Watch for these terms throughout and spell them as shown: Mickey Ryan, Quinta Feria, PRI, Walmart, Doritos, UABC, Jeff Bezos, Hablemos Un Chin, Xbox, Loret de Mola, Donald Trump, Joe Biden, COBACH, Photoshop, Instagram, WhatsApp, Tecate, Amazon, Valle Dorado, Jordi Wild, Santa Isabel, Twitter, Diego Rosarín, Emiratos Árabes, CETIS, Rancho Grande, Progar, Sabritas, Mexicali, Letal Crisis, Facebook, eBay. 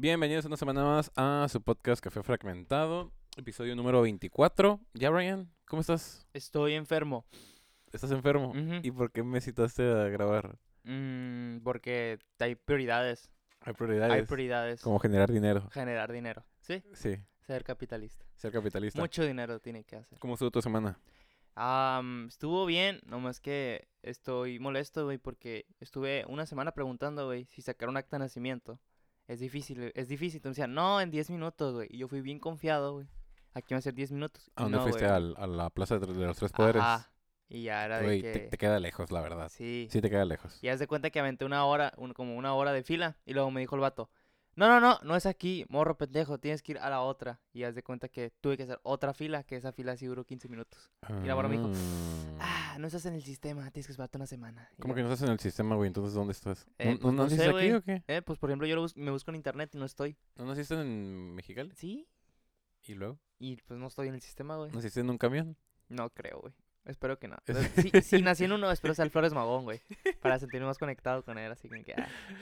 Bienvenidos una semana más a su podcast Café Fragmentado, episodio número 24. ¿Ya, Brian? ¿Cómo estás? Estoy enfermo. ¿Estás enfermo? Uh-huh. ¿Y por qué me citaste a grabar? Porque hay prioridades. Hay prioridades. Como generar dinero. ¿Sí? Sí. Ser capitalista. Mucho dinero tiene que hacer. ¿Cómo estuvo tu semana? Estuvo bien, nomás que estoy molesto, güey, porque estuve una semana preguntando, güey, si sacar un acta de nacimiento. Es difícil. Entonces, no, en 10 minutos, güey. Y yo fui bien confiado, güey. Aquí va a ser 10 minutos. ¿A dónde fuiste? A la Plaza de los Tres Poderes. Ajá. Y ya era güey, de que... Te queda lejos, la verdad. Sí, te queda lejos. Y haz de cuenta que aventé como una hora de fila. Y luego me dijo el vato, no es aquí, morro pendejo, tienes que ir a la otra. Y haz de cuenta que tuve que hacer otra fila, que esa fila sí duró 15 minutos. Y la morra me dijo, no estás en el sistema, tienes que esperarte una semana. ¿Cómo que no estás en el sistema, güey? Entonces, ¿dónde estás? ¿No naciste aquí, güey, o qué? Pues, por ejemplo, yo me busco en internet y no estoy. ¿No naciste en Mexicali? Sí. ¿Y luego? Y, pues, no estoy en el sistema, güey. ¿Naciste en un camión? No creo, güey. Espero que no. Si nací en uno, espero sea el Flores Magón, güey. Para sentirme más conectado con él. Así que,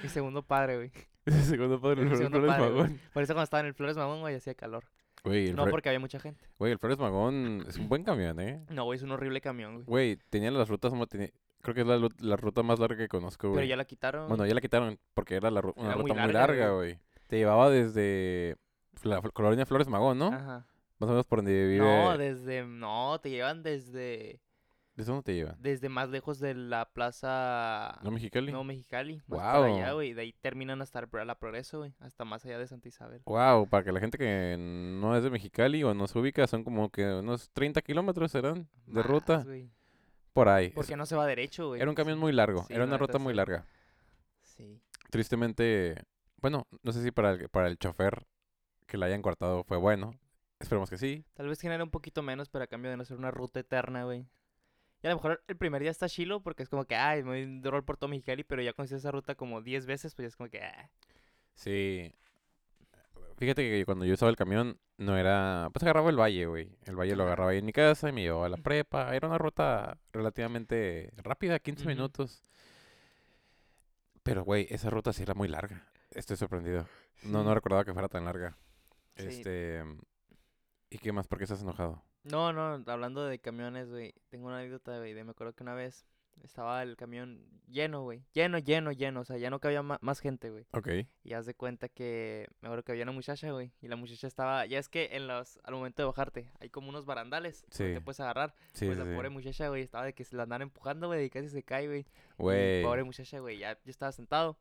mi segundo padre, güey. ¿Mi segundo padre? El Flores Magón. Por eso cuando estaba en el Flores Magón, güey, hacía calor. Güey, porque había mucha gente. Güey, el Flores Magón es un buen camión, ¿eh? No, güey, es un horrible camión, güey. Güey, tenía las rutas... Creo que es la ruta más larga que conozco, güey. Pero ya la quitaron. Bueno, ya la quitaron porque era una ruta muy larga, güey. Te llevaba desde la colonia Flores Magón, ¿no? Ajá. Más o menos por donde vive... No, te llevan desde... ¿Desde dónde te llevan? Desde más lejos de la plaza... ¿No Mexicali? Más para allá, güey. De ahí terminan hasta la Progreso, güey. Hasta más allá de Santa Isabel. Wow, para que la gente que no es de Mexicali o no se ubica, son como que unos 30 kilómetros serán de ruta. Wey. Por ahí. Porque no se va derecho, güey. Era un camión muy largo. Sí, era una ruta muy larga. Sí. Tristemente... Bueno, no sé si para el chofer que la hayan cortado fue bueno... Esperemos que sí. Tal vez genere un poquito menos, pero a cambio de no ser una ruta eterna, güey. Y a lo mejor el primer día está chilo, porque es como que, me voy de rol por todo Mexicali, pero ya conocí esa ruta como 10 veces, pues ya es como que, Sí. Fíjate que cuando yo usaba el camión, no era... Pues agarraba el Valle, güey. El Valle lo agarraba ahí en mi casa y me llevaba a la prepa. Era una ruta relativamente rápida, 15 minutos. Pero, güey, esa ruta sí era muy larga. Estoy sorprendido. No recordaba que fuera tan larga. Sí. ¿Y qué más? ¿Por qué estás enojado? No, hablando de camiones, güey. Tengo una anécdota, güey. Me acuerdo que una vez estaba el camión lleno, güey. Lleno. O sea, ya no cabía más gente, güey. Ok. Y haz de cuenta que me acuerdo que había una muchacha, güey. Y la muchacha estaba... Ya es que al momento de bajarte hay como unos barandales. Sí. Donde te puedes agarrar. Sí, pues la pobre muchacha, güey, estaba de que se la andan empujando, güey. Y casi se cae, güey. Güey. Pobre muchacha, güey. Ya yo estaba sentado.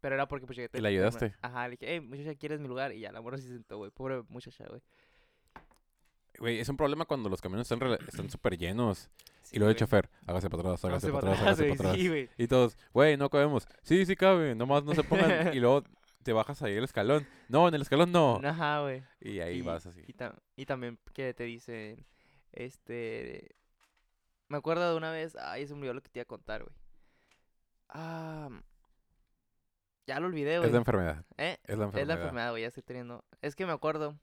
Pero era porque... Pues, ¿y la ayudaste? Ajá. Le dije, muchacha, ¿quieres mi lugar? Y ya, la morra se sentó, güey. Pobre muchacha, güey. Güey, es un problema cuando los camiones están súper llenos. Sí, y luego el chofer, hágase para atrás. Sí, y todos, güey, no cabemos. Sí, cabe, nomás no se pongan. Y luego te bajas ahí el escalón. No, en el escalón no. Ajá, güey. Y ahí vas así. Y también que te dicen, me acuerdo de una vez, se me olvidó lo que te iba a contar, güey. Ya lo olvidé, güey. Es la enfermedad, güey, ya estoy teniendo. Es que me acuerdo...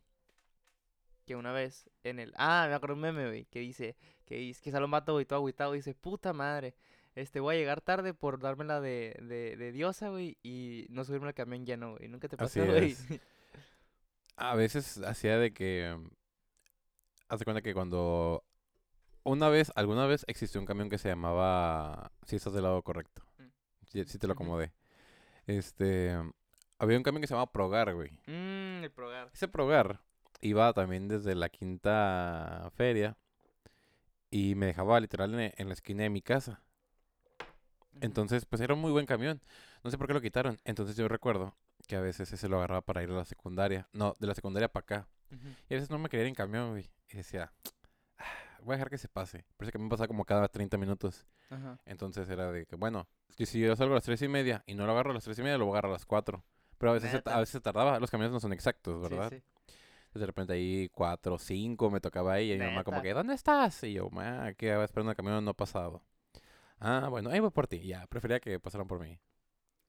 Que una vez en el... me acuerdo un meme, güey, que dice... Que sale un vato, güey, todo agüitado, dice... Puta madre, voy a llegar tarde por dármela de diosa, güey. Y no subirme al camión lleno, güey. Nunca te pasó, güey. A veces hacía de que... Hazte cuenta que cuando... Alguna vez existió un camión que se llamaba... Si estás del lado correcto. Si te lo acomodé. Había un camión que se llamaba Progar, güey. El Progar. Ese Progar... Iba también desde la Quinta Feria y me dejaba literal en la esquina de mi casa. Entonces, pues era un muy buen camión. No sé por qué lo quitaron. Entonces yo recuerdo que a veces ese lo agarraba para ir a la secundaria. No, de la secundaria para acá. Y a veces no me quería ir en camión, güey. Y decía, voy a dejar que se pase. Pero ese camión pasaba como cada 30 minutos. Uh-huh. Entonces era de que, bueno, es que si yo salgo a las 3:30 y no lo agarro a las 3:30, lo agarro a las 4. Pero a veces tardaba. Los camiones no son exactos, ¿verdad? Sí. De repente ahí 4 o 5 me tocaba ahí. Y mi mamá como que, ¿dónde estás? Y yo, que iba esperando el camión, no ha pasado. Bueno, ahí voy por ti. Ya, prefería que pasaran por mí.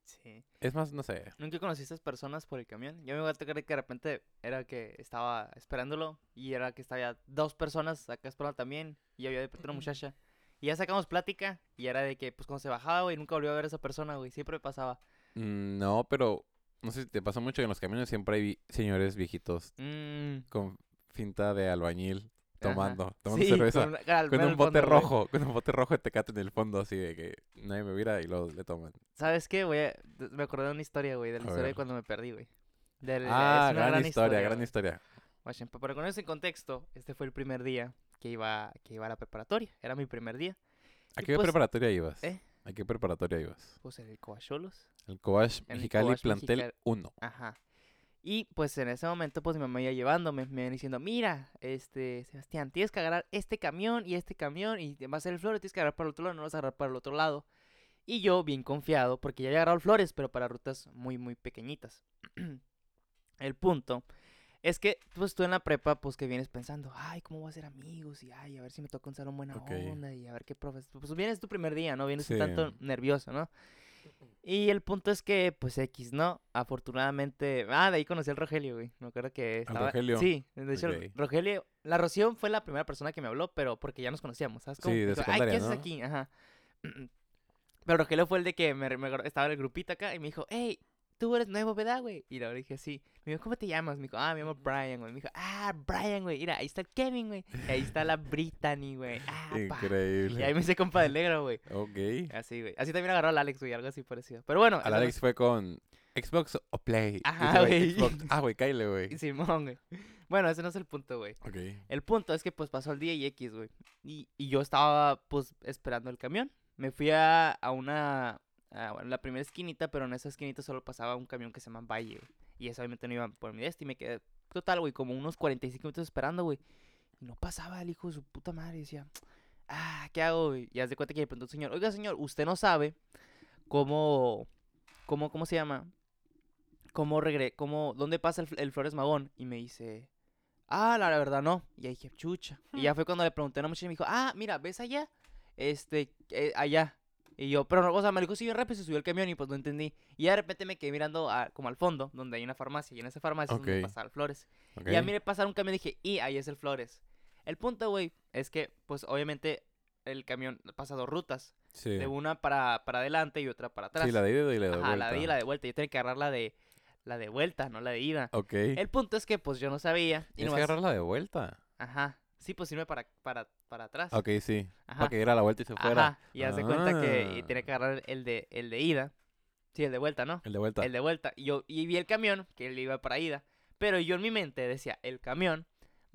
Sí. Es más, no sé. ¿Nunca conociste personas por el camión? Yo me voy a tocar que de repente era que estaba esperándolo. Y era que estaba 2 personas acá esperando también. Y había de repente una muchacha. Y ya sacamos plática. Y era de que, pues, cuando se bajaba, güey, nunca volvió a ver a esa persona, güey. Siempre pasaba. No, pero... No sé si te pasa mucho que en los caminos siempre hay señores viejitos con finta de albañil tomando cerveza con un bote rojo de Tecate en el fondo, así de que nadie me mira y luego le toman. ¿Sabes qué? Me acordé de una historia, güey, de la historia de cuando me perdí, güey. Gran historia. Bueno, para ponerse en contexto, este fue el primer día que iba a la preparatoria. Era mi primer día. ¿A qué preparatoria ibas? ¿A qué preparatoria ibas? Pues en el COBACH. El COBACH Mexicali, plantel 1. Ajá. Y pues en ese momento pues mi mamá iba llevándome, me iba diciendo, mira, Sebastián, tienes que agarrar este camión y va a ser el Flores, tienes que agarrar para el otro lado, no vas a agarrar para el otro lado. Y yo bien confiado, porque ya había agarrado el Flores, pero para rutas muy, muy pequeñitas. El punto es que pues tú en la prepa pues que vienes pensando, ay, ¿cómo voy a ser amigos? Y ay, a ver si me toca un salón buena onda y a ver qué profes... Pues vienes tu primer día, ¿no? Vienes un tanto nervioso, ¿no? Y el punto es que, pues, X, ¿no? Afortunadamente... de ahí conocí al Rogelio, güey. Me acuerdo que estaba... ¿Al Rogelio? Sí. De hecho, Rogelio... La Rocío fue la primera persona que me habló, pero porque ya nos conocíamos, ¿sabes? Como, sí, de secundaria, ¿qué haces aquí? Ajá. Pero Rogelio fue el de que estaba en el grupito acá y me dijo, hey, tú eres nuevo, ¿verdad, güey? Y le dije, sí. Me dijo, ¿cómo te llamas? Me dijo, me llamo Brian, güey. Me dijo, Brian, güey. Mira, ahí está el Kevin, güey. Y ahí está la Brittany, güey. Increíble. Pa. Y ahí me hice compa del negro, güey. Ok. Así, güey. Así también agarró al Alex, güey. Algo así parecido. Pero bueno. Al Alex fue con Xbox o Play. Ajá, güey. Güey, cállale, güey. Simón, güey. Bueno, ese no es el punto, güey. Ok. El punto es que, pues, pasó el día y X, güey. Y yo estaba, pues, esperando el camión. Me fui a una... bueno, la primera esquinita, pero en esa esquinita solo pasaba un camión que se llama Valle, güey. Y eso obviamente no iba por mi destino. Y me quedé total, güey, como unos 45 minutos esperando, güey. Y no pasaba el hijo de su puta madre. Y decía, ¿qué hago, güey? Y haz de cuenta que le preguntó al señor, oiga, señor, usted no sabe cómo se llama, dónde pasa el Flores Magón. Y me dice, la verdad no. Y ahí dije, chucha. Y ya fue cuando le pregunté a una muchacha y me dijo, mira, ¿ves allá? Allá. Y yo, pero no, o sea, me dijo, sí, yo rápido se subió el camión y pues no entendí. Y de repente me quedé mirando como al fondo, donde hay una farmacia. Y en esa farmacia es donde pasaba el Flores. Y a mí me pasaron un camión y dije, ahí es el Flores. El punto, güey, es que, pues, obviamente, el camión pasa dos rutas. Sí. De una para adelante y otra para atrás. Sí, la de ida y la de vuelta. La de ida y la de vuelta. Yo tenía que agarrar la de vuelta, no la de ida. Ok. El punto es que, pues, yo no sabía. Y nomás... que agarrar la de vuelta. Ajá. Sí, pues sirve para atrás. Ok, sí. Ajá. Para que diera la vuelta y se fuera. Ajá. Y haz de cuenta que tiene que agarrar el de ida. Sí, el de vuelta, ¿no? El de vuelta. Y vi el camión que él iba para ida. Pero yo en mi mente decía, el camión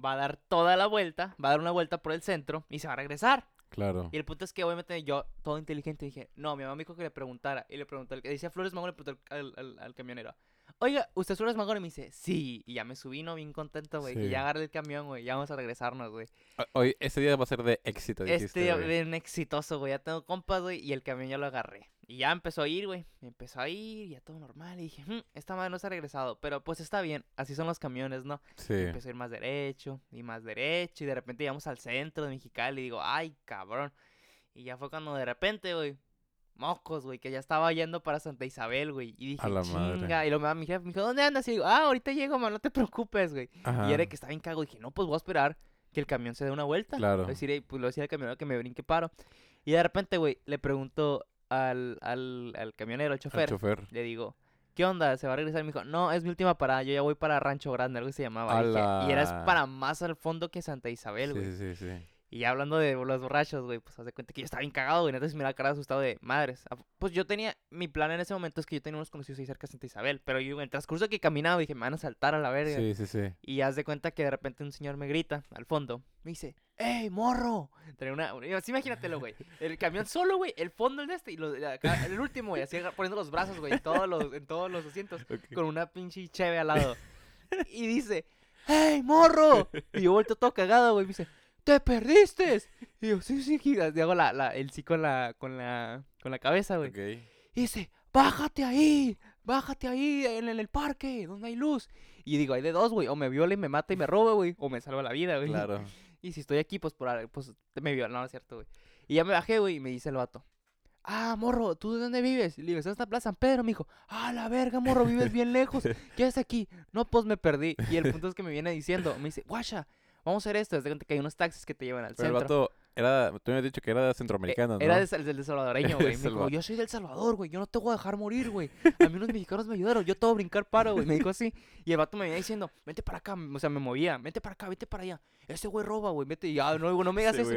va a dar toda la vuelta, va a dar una vuelta por el centro y se va a regresar. Claro. Y el punto es que obviamente yo, todo inteligente, dije, no, mi mamá me dijo que le preguntara. Y le preguntó, decía Flores Magón, le preguntó al camionero, oiga, ¿usted es Flores Magón? Y me dice, sí. Y ya me subí, ¿no? Bien contento, güey. Sí. Y ya agarré el camión, güey. Ya vamos a regresarnos, güey. Hoy, este día va a ser de éxito, dijiste. Este día bien exitoso, güey. Ya tengo compas, güey. Y el camión ya lo agarré. Y ya empezó a ir, güey. Empezó a ir, ya todo normal. Y dije, esta madre no se ha regresado. Pero pues está bien. Así son los camiones, ¿no? Sí. Y empezó a ir más derecho y más derecho. Y de repente llegamos al centro de Mexicali. Y digo, ay, cabrón. Y ya fue cuando de repente, güey. Mocos, güey, que ya estaba yendo para Santa Isabel, güey. Y dije, chinga. Y mi jefe me dijo, ¿dónde andas? Y digo, ahorita llego, man, no te preocupes, güey. Y era que estaba bien cago. Dije, no, pues voy a esperar que el camión se dé una vuelta. Claro. Pues lo decía al camionero que me brinque paro. Y de repente, güey, le pregunto al camionero, al chofer. Le digo, ¿qué onda? ¿Se va a regresar? Y me dijo, no, es mi última parada. Yo ya voy para Rancho Grande, algo que se llamaba. Y eras para más al fondo que Santa Isabel, güey. Sí. Y hablando de los borrachos, güey, pues haz de cuenta que yo estaba bien cagado, güey. Entonces me la cara asustado de madres. Pues yo tenía, mi plan en ese momento es que yo tenía unos conocidos ahí cerca de Santa Isabel. Pero yo en el transcurso que caminaba dije, me van a saltar a la verga. Sí. Y haz de cuenta que de repente un señor me grita al fondo. Me dice, ¡ey, morro! Trae una... Así imagínatelo, güey. El camión solo, güey. El fondo el de este. Y el último, güey. Así poniendo los brazos, güey. En todos los asientos. Okay. Con una pinche cheve al lado. Y dice, ¡ey, morro! Y yo vuelto todo cagado, güey. Me dice, ¡te perdiste! Y yo, sí, y hago el sí con la cabeza, güey. Okay. Y dice, bájate ahí en el parque, donde hay luz. Y digo, hay de dos, güey, o me viola y me mata y me roba, güey, o me salva la vida, güey. Claro. Y si estoy aquí, pues me viola, no es cierto, güey. Y ya me bajé, güey, y me dice el vato, morro, ¿tú de dónde vives? Y le digo, ¿estás en Plaza San Pedro? Me dijo, la verga, morro, vives bien lejos. ¿Qué haces aquí? No, pues me perdí. Y el punto es que me viene diciendo, me dice, guacha, vamos a hacer esto. Es de cuenta que hay unos taxis que te llevan al centro. Pero el vato, Era, tú me has dicho que era centroamericano, ¿no? Era del salvadoreño, güey. Me dijo, yo soy del Salvador, güey, yo no te voy a dejar morir, güey. A mí unos mexicanos me ayudaron, yo todo brincar paro, güey. Me dijo así. Y el vato me venía diciendo, vente para acá, o sea, me movía, vente para acá, vete para allá. Ese güey roba, güey, vete. Y no, güey, no me digas eso.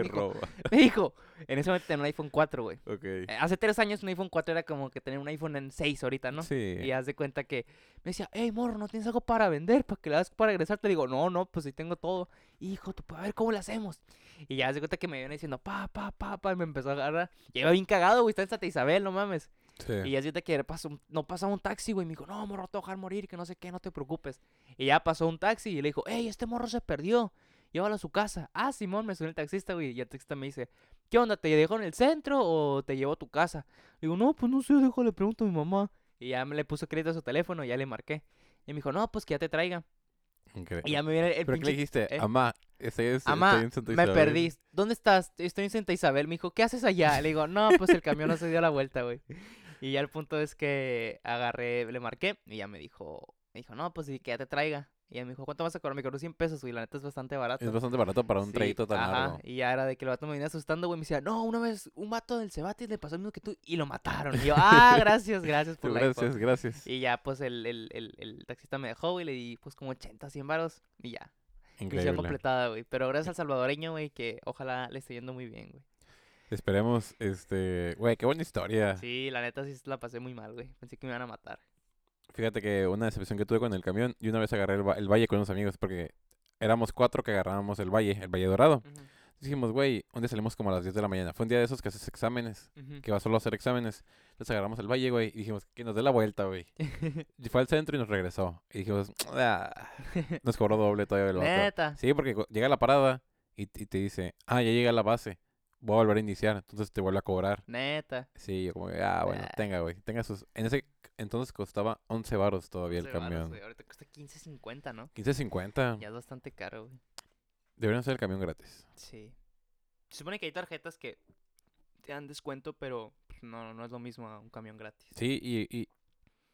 Me dijo, en ese momento tenía un iPhone 4, güey. Okay. Hace 3 años un iPhone 4 era como que tener un iPhone en 6 ahorita, ¿no? Sí. Y haz de cuenta que me decía, hey, morro, ¿no tienes algo para vender? ¿Para que le das para regresar? Te digo, no, pues sí tengo todo. Hijo, tú, a ver cómo le hacemos. Y ya haz de cuenta que me viene diciendo, pa, y me empezó a agarrar. Y iba bien cagado, güey, está en Santa Isabel, no mames. Sí. Y ya haz de cuenta que no pasaba un taxi, güey. Me dijo, no, morro, te voy a dejar morir, que no sé qué, no te preocupes. Y ya pasó un taxi y le dijo, hey, este morro se perdió, llévalo a su casa. Ah, simón, me suena el taxista, güey. Y el taxista me dice, ¿qué onda? ¿Te dejó en el centro o te llevó a tu casa? Le digo, no, pues no sé, déjale, pregunto a mi mamá. Y ya me le puso crédito a su teléfono, ya le marqué. Y me dijo, no, pues que ya te traiga. Increíble. Y ya me viene el ¿Pero pinche... qué le dijiste? Amá, estoy en Santa Isabel. Me perdí. ¿Dónde estás? Estoy en Santa Isabel. Me dijo, ¿qué haces allá? Le digo, no, pues el camión no se dio la vuelta, güey. Y ya el punto es que agarré, le marqué y ya me dijo, no, pues sí, que ya te traiga. Y él me dijo, ¿cuánto vas a cobrar? Me cobró 100 pesos, güey, la neta es bastante barato. Es bastante barato para un trayecto tan largo. Y ya era de que el vato me venía asustando, güey, me decía, no, una vez un vato del Cebatis le pasó lo mismo que tú y lo mataron. Y yo, gracias por la info. Gracias. Y ya, pues, el taxista me dejó, güey, le di, pues, como 80, 100 varos y ya. Increíble. Misión completada, güey. Pero gracias al salvadoreño, güey, que ojalá le esté yendo muy bien, güey. Esperemos, güey, qué buena historia. Sí, la neta sí la pasé muy mal, güey. Pensé que me iban a matar. Fíjate que una decepción que tuve con el camión, y una vez agarré el Valle con unos amigos, porque éramos 4 que agarrábamos el Valle Dorado. Uh-huh. Dijimos, güey, ¿dónde salimos como a las 10 de la mañana? Fue un día de esos que haces exámenes, uh-huh, que vas solo a hacer exámenes. Entonces agarramos el Valle, güey, y dijimos, que nos dé la vuelta, güey. Y fue al centro y nos regresó. Y dijimos, nos cobró doble todavía el vato. ¿Neta? Sí, porque llega a la parada y te dice, ya llega a la base, voy a volver a iniciar, entonces te vuelve a cobrar. ¿Neta? Sí, yo como que, bueno, tenga, güey, tenga sus... En ese entonces costaba 11 varos todavía el camión. Ahorita cuesta 15.50, ¿no? 15.50. Ya es bastante caro, güey. Deberían hacer el camión gratis. Sí. Se supone que hay tarjetas que te dan descuento, pero no es lo mismo a un camión gratis. Sí,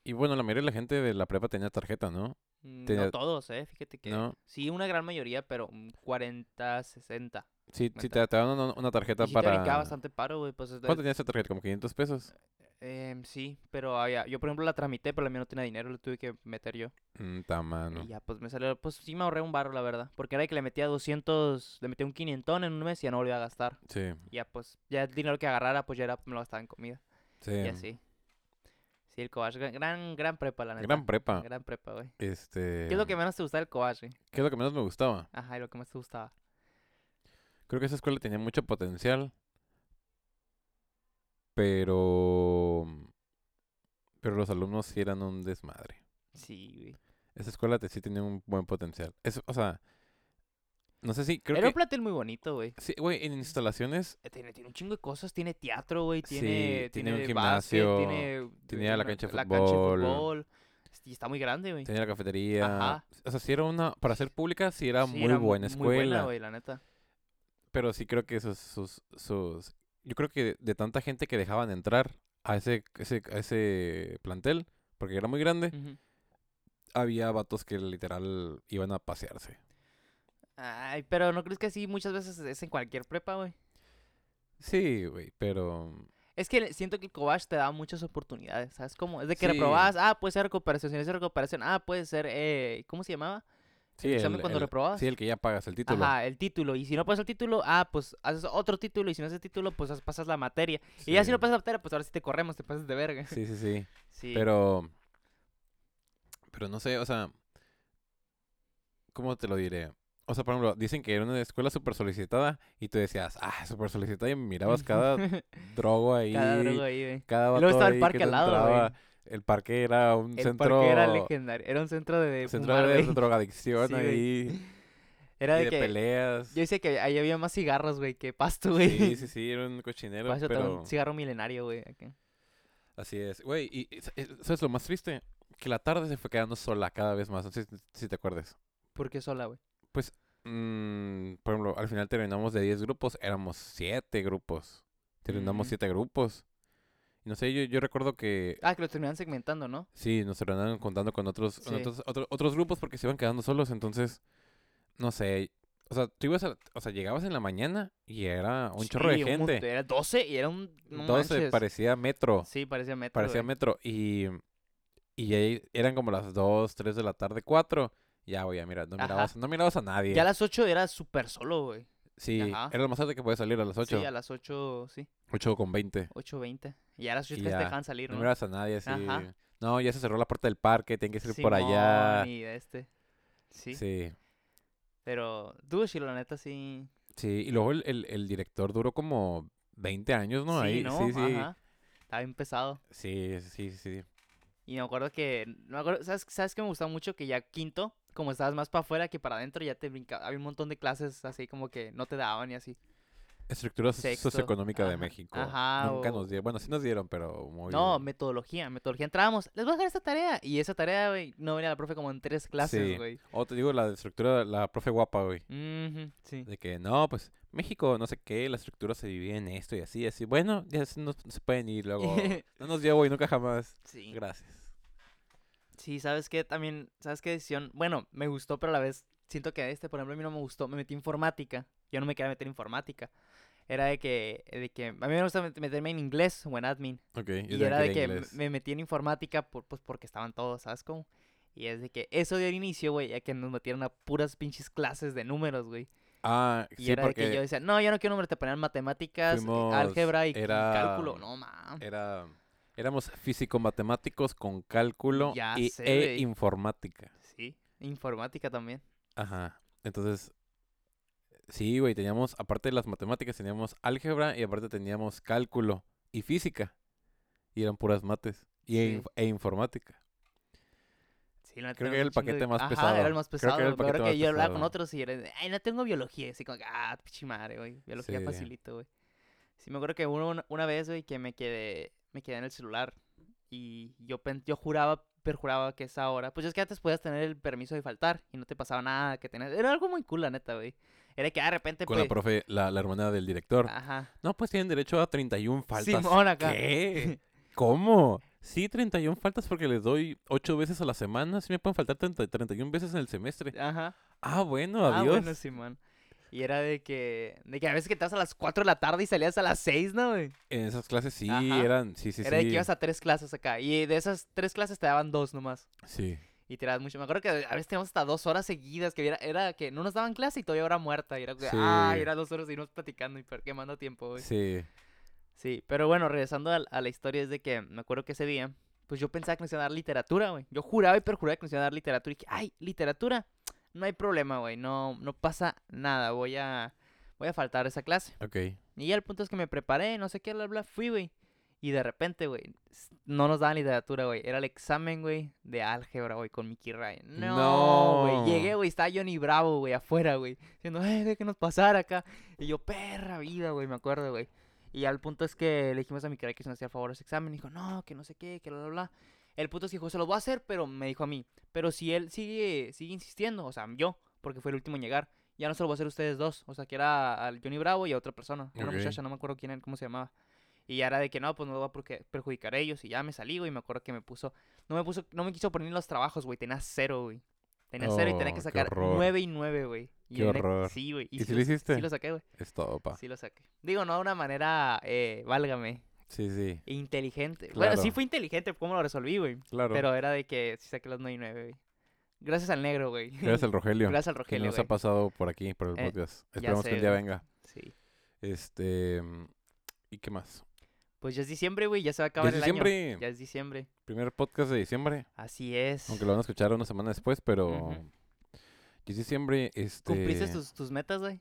y bueno, la mayoría de la gente de la prepa tenía tarjeta, ¿no? No todos, fíjate que... ¿No? Sí, una gran mayoría, pero 40, 60... Sí, si te dan una tarjeta y si para... te brincaba bastante paro, güey. Pues, ¿cuánto tenía esa tarjeta? ¿Como 500 pesos? Sí, pero yo, por ejemplo, la tramité, pero la mía no tenía dinero, lo tuve que meter yo. Mano. Y ya, pues, me salió... Pues, sí me ahorré un barro, la verdad. Porque era que le metía 200... Le metía un 500 en un mes y ya no volvía a gastar. Sí. Ya, pues, ya el dinero que agarrara, pues, ya era, me lo gastaba en comida. Sí. Y así. Sí, el COBACH. Gran prepa, la neta. Gran prepa, güey. ¿Qué es lo que menos te gustaba del COBACH, güey? ¿Qué es lo que menos me gustaba? Ajá, y lo que más te gustaba. Creo que esa escuela tenía mucho potencial, pero los alumnos sí eran un desmadre. Sí, güey. Esa escuela sí tenía un buen potencial. O sea, no sé si... Creo era un plantel muy bonito, güey. Sí, güey, en instalaciones... Tiene un chingo de cosas. Tiene teatro, güey. Tiene un gimnasio. Básquet, tenía la cancha de fútbol. Y está muy grande, güey. Tenía la cafetería. Ajá. O sea, sí era una... Para ser pública, sí era muy buena escuela. Muy buena, güey, la neta. Pero sí creo que sus... Yo creo que de tanta gente que dejaban entrar a ese plantel, porque era muy grande, uh-huh, había vatos que literal iban a pasearse. Ay, pero ¿no crees que así muchas veces es en cualquier prepa, güey? Sí, güey, pero... Es que siento que el COBACH te da muchas oportunidades, ¿sabes cómo? Es de que sí. Reprobabas, puede ser recuperación, si no es recuperación, puede ser... ¿Cómo se llamaba? Sí, el que ya pagas el título. Ajá, el título. Y si no pasas el título, pues haces otro título. Y si no haces el título, pues pasas la materia. Sí. Y ya si no pasas la materia, pues ahora sí te corremos, te pasas de verga. Sí. Pero no sé, o sea... ¿Cómo te lo diré? O sea, por ejemplo, dicen que era una escuela súper solicitada y tú decías, súper solicitada y mirabas cada drogo ahí. Cada drogo ahí, güey. Cada vato ahí. Luego estaba el parque al lado, güey. El parque era un centro... El parque era legendario. Era un centro de fumar, güey. Centro de drogadicción, sí, ahí. Era de peleas. Yo decía que ahí había más cigarros, güey, que pasto, güey. Sí, era un cochinero, pero... Un cigarro milenario, güey. Así es. Güey, y ¿sabes lo más triste? Que la tarde se fue quedando sola cada vez más. No sé si te acuerdas. ¿Por qué sola, güey? Pues, por ejemplo, al final terminamos de 10 grupos. Éramos 7 grupos. Terminamos 7 grupos. No sé, yo recuerdo que... que los terminaban segmentando, ¿no? Sí, nos terminaban contando con otros grupos porque se iban quedando solos, entonces... No sé, O sea, tú ibas a... O sea, llegabas en la mañana y era un chorro de gente. Era 12 y era un... No 12, manches. Parecía metro. Sí, parecía metro. Parecía metro. Y ahí eran como las 2, 3 de la tarde, 4. Ya, güey, mira, no mirabas a nadie. Ya a las 8 era súper solo, güey. Sí, ajá. Era lo más tarde que podía salir, a las 8. Sí, a las 8, sí. 8:20. 8:20. Y a las 8 te dejaban salir, ¿no? No mirabas a nadie, sí. Ajá. No, ya se cerró la puerta del parque, tienen que ir por allá. Sí, Sí. Sí. Pero tú, Chilo, la neta, sí. Sí, y luego el director duró como 20 años, ¿no? Sí, ahí, ¿no? Sí. Ajá. Estaba bien pesado. Sí. Y me acuerdo, ¿sabes qué me gustaba mucho? Que ya quinto, como estabas más para afuera que para adentro, ya te brincaba. Había un montón de clases así como que no te daban y así. Estructura socioeconómica de México. Ajá. Nunca nos dieron. Bueno, sí nos dieron, pero muy... No, metodología. Entrábamos, les voy a dejar esta tarea. Y esa tarea, güey, no venía la profe como en 3 clases, güey. Sí. O te digo, la de estructura, la profe guapa, güey. Uh-huh, sí. De que, no, pues, México, no sé qué, la estructura se divide en esto y así, así. Bueno, ya no se pueden ir luego. No nos llevo y nunca jamás. Sí. Gracias. Sí, ¿sabes qué? También, ¿sabes qué decisión? Bueno, me gustó, pero a la vez siento que por ejemplo, a mí no me gustó. Me metí informática. Yo no me quería meter en informática. Era de que a mí me gusta meterme en inglés o en admin. Okay, y era de que inglés. Me metí en informática pues porque estaban todos, ¿sabes cómo? Y es de que eso dio el inicio, güey, a que nos metieron a puras pinches clases de números, güey. Ah, y sí, era porque... de que yo decía, no, yo no quiero números, te ponían matemáticas, álgebra y cálculo. No, man. Éramos físico-matemáticos con cálculo informática. Sí, informática también. Ajá, entonces... Sí, güey, teníamos, aparte de las matemáticas, teníamos álgebra y aparte teníamos cálculo y física. Y eran puras mates. E informática. Sí, no creo que era el paquete más pesado. Ajá, era el más pesado. Creo que yo hablaba con otros y era ay, no tengo biología. Así como, pichimare, güey. Biología facilito, güey. Sí, me acuerdo que una vez, güey, que me quedé en el celular. Y yo juraba... perjuraba que esa hora, pues es que antes podías tener el permiso de faltar y no te pasaba nada que tenías. Era algo muy cool, la neta, güey. Era que de repente... Con la profe, la hermana del director. Ajá. No, pues tienen derecho a 31 faltas. Simón acá. ¿Qué? ¿Cómo? Sí, 31 faltas porque les doy 8 veces a la semana. Sí me pueden faltar 31 veces en el semestre. Ajá. Ah, bueno, adiós. Ah, bueno, Simón. Y era de que a veces que estabas a las 4 de la tarde y salías a las 6, ¿no, güey? En esas clases sí, ajá. Eran, sí. Era de que ibas a 3 clases acá. Y de esas 3 clases te daban 2 nomás. Sí. Y te daban mucho. Me acuerdo que a veces teníamos hasta 2 horas seguidas, que era que no nos daban clase y todavía hora muerta. Y era que, era 2 horas de irnos platicando y quemando tiempo, güey. Sí. Sí, pero bueno, regresando a la historia, es de que me acuerdo que ese día, pues yo pensaba que nos iban a dar literatura, güey. Yo juraba y perjuraba que nos iban a dar literatura. Y dije, ay, literatura. No hay problema, güey. No pasa nada. Voy a faltar esa clase. Ok. Y ya el punto es que me preparé, no sé qué, bla, bla, fui, güey. Y de repente, güey, no nos daban literatura, güey. Era el examen, güey, de álgebra, güey, con Mickey Ryan. No, güey. Llegué, güey, estaba Johnny Bravo, güey, afuera, güey. Diciendo, de que nos pasara acá. Y yo, perra vida, güey, me acuerdo, güey. Y ya el punto es que le dijimos a Mickey Ryan que se nos hacía favor ese examen. Y dijo, no, que no sé qué, que bla, bla, bla. El puto es que dijo, se lo voy a hacer, pero me dijo a mí. Pero si él sigue insistiendo, o sea, yo, porque fue el último en llegar, ya no se lo voy a hacer a ustedes dos. O sea, que era al Johnny Bravo y a otra persona. Okay. Una muchacha, no me acuerdo quién era, cómo se llamaba. Y ya era de que no, pues no lo va a perjudicar a ellos. Y ya me salí, güey, y me acuerdo que no me quiso poner los trabajos, güey. Tenía 0, güey. Tenía 0 y tenía que sacar 9 y 9, güey. Qué horror. Sí, güey. ¿Y si lo hiciste? Sí lo saqué, güey. Es todo, pa. Sí lo saqué. Digo, no de una manera, válgame. Sí. Inteligente. Claro. Bueno, sí fue inteligente cómo lo resolví, güey. Claro. Pero era de que sí saqué los 9 y 9, güey. Gracias al negro, güey. Gracias al Rogelio, que nos ha pasado por aquí, por el podcast. Esperamos que el día venga. Sí. ¿Y qué más? Pues ya es diciembre, güey. Ya se va a acabar el año. Ya es diciembre. Primer podcast de diciembre. Así es. Aunque lo van a escuchar una semana después, pero... Uh-huh. Ya es diciembre, ¿Cumpliste tus metas, güey?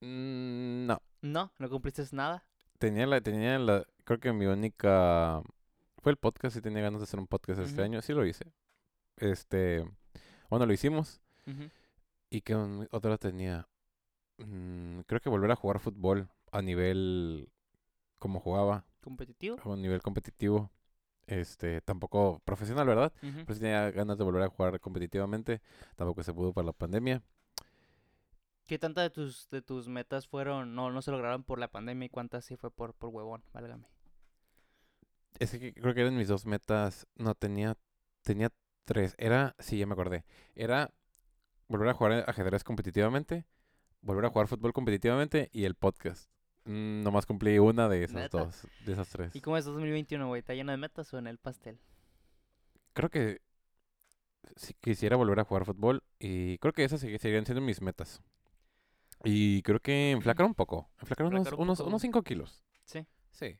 No. ¿No cumpliste nada? Tenía la... Creo que mi única... Fue el podcast, sí tenía ganas de hacer un podcast este año. Sí lo hice. Bueno, lo hicimos. Uh-huh. Y que otra tenía... creo que volver a jugar fútbol a nivel... Como jugaba. ¿Competitivo? A un nivel competitivo. Tampoco profesional, ¿verdad? Uh-huh. Pero sí tenía ganas de volver a jugar competitivamente. Tampoco se pudo para la pandemia. ¿Qué tantas de tus metas fueron, no se lograron por la pandemia y cuántas sí fue por huevón? Válgame. Es que creo que eran mis 2 metas. No, tenía 3. Era, sí, ya me acordé. Era volver a jugar ajedrez competitivamente, volver a jugar fútbol competitivamente y el podcast. Nomás cumplí una de esas dos, de esas tres. ¿Y cómo es 2021, güey? ¿Está lleno de metas o en el pastel? Creo que si quisiera volver a jugar fútbol y creo que esas seguirían siendo mis metas. Y creo que enflacar un poco. Unos 5 kilos. Sí. Sí.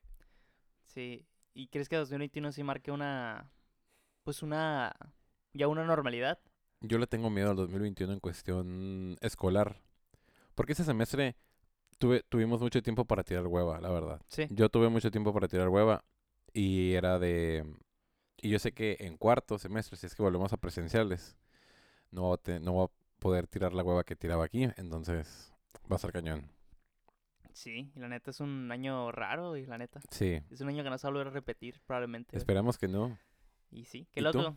Sí. ¿Y crees que 2021 sí marque una... pues una... ya una normalidad? Yo le tengo miedo al 2021 en cuestión escolar. Porque ese semestre tuvimos mucho tiempo para tirar hueva, la verdad. Sí. Yo tuve mucho tiempo para tirar hueva y era de... Y yo sé que en cuarto semestre, si es que volvemos a presenciales, no va a poder tirar la hueva que tiraba aquí. Entonces, va a ser cañón. Sí, y la neta es un año raro, y la neta. Sí. Es un año que no se va a volver a repetir, probablemente. Esperamos que no. Y sí, qué loco.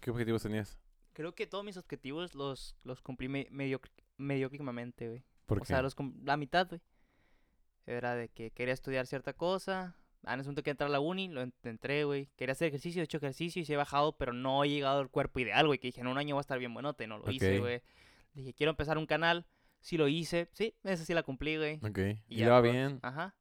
¿Qué objetivos tenías? Creo que todos mis objetivos los cumplí mediocremente, güey. ¿Por qué? O sea, la mitad, güey. Era de que quería estudiar cierta cosa. En ese momento quería entrar a la uni, lo entré, güey. Quería hacer ejercicio, he hecho ejercicio y se he bajado, pero no he llegado al cuerpo ideal, güey. Que dije, en un año va a estar bien buenote, no lo hice, güey. Dije, quiero empezar un canal, sí lo hice. Sí, esa sí la cumplí, güey. Ok, y ya va bien. Ajá.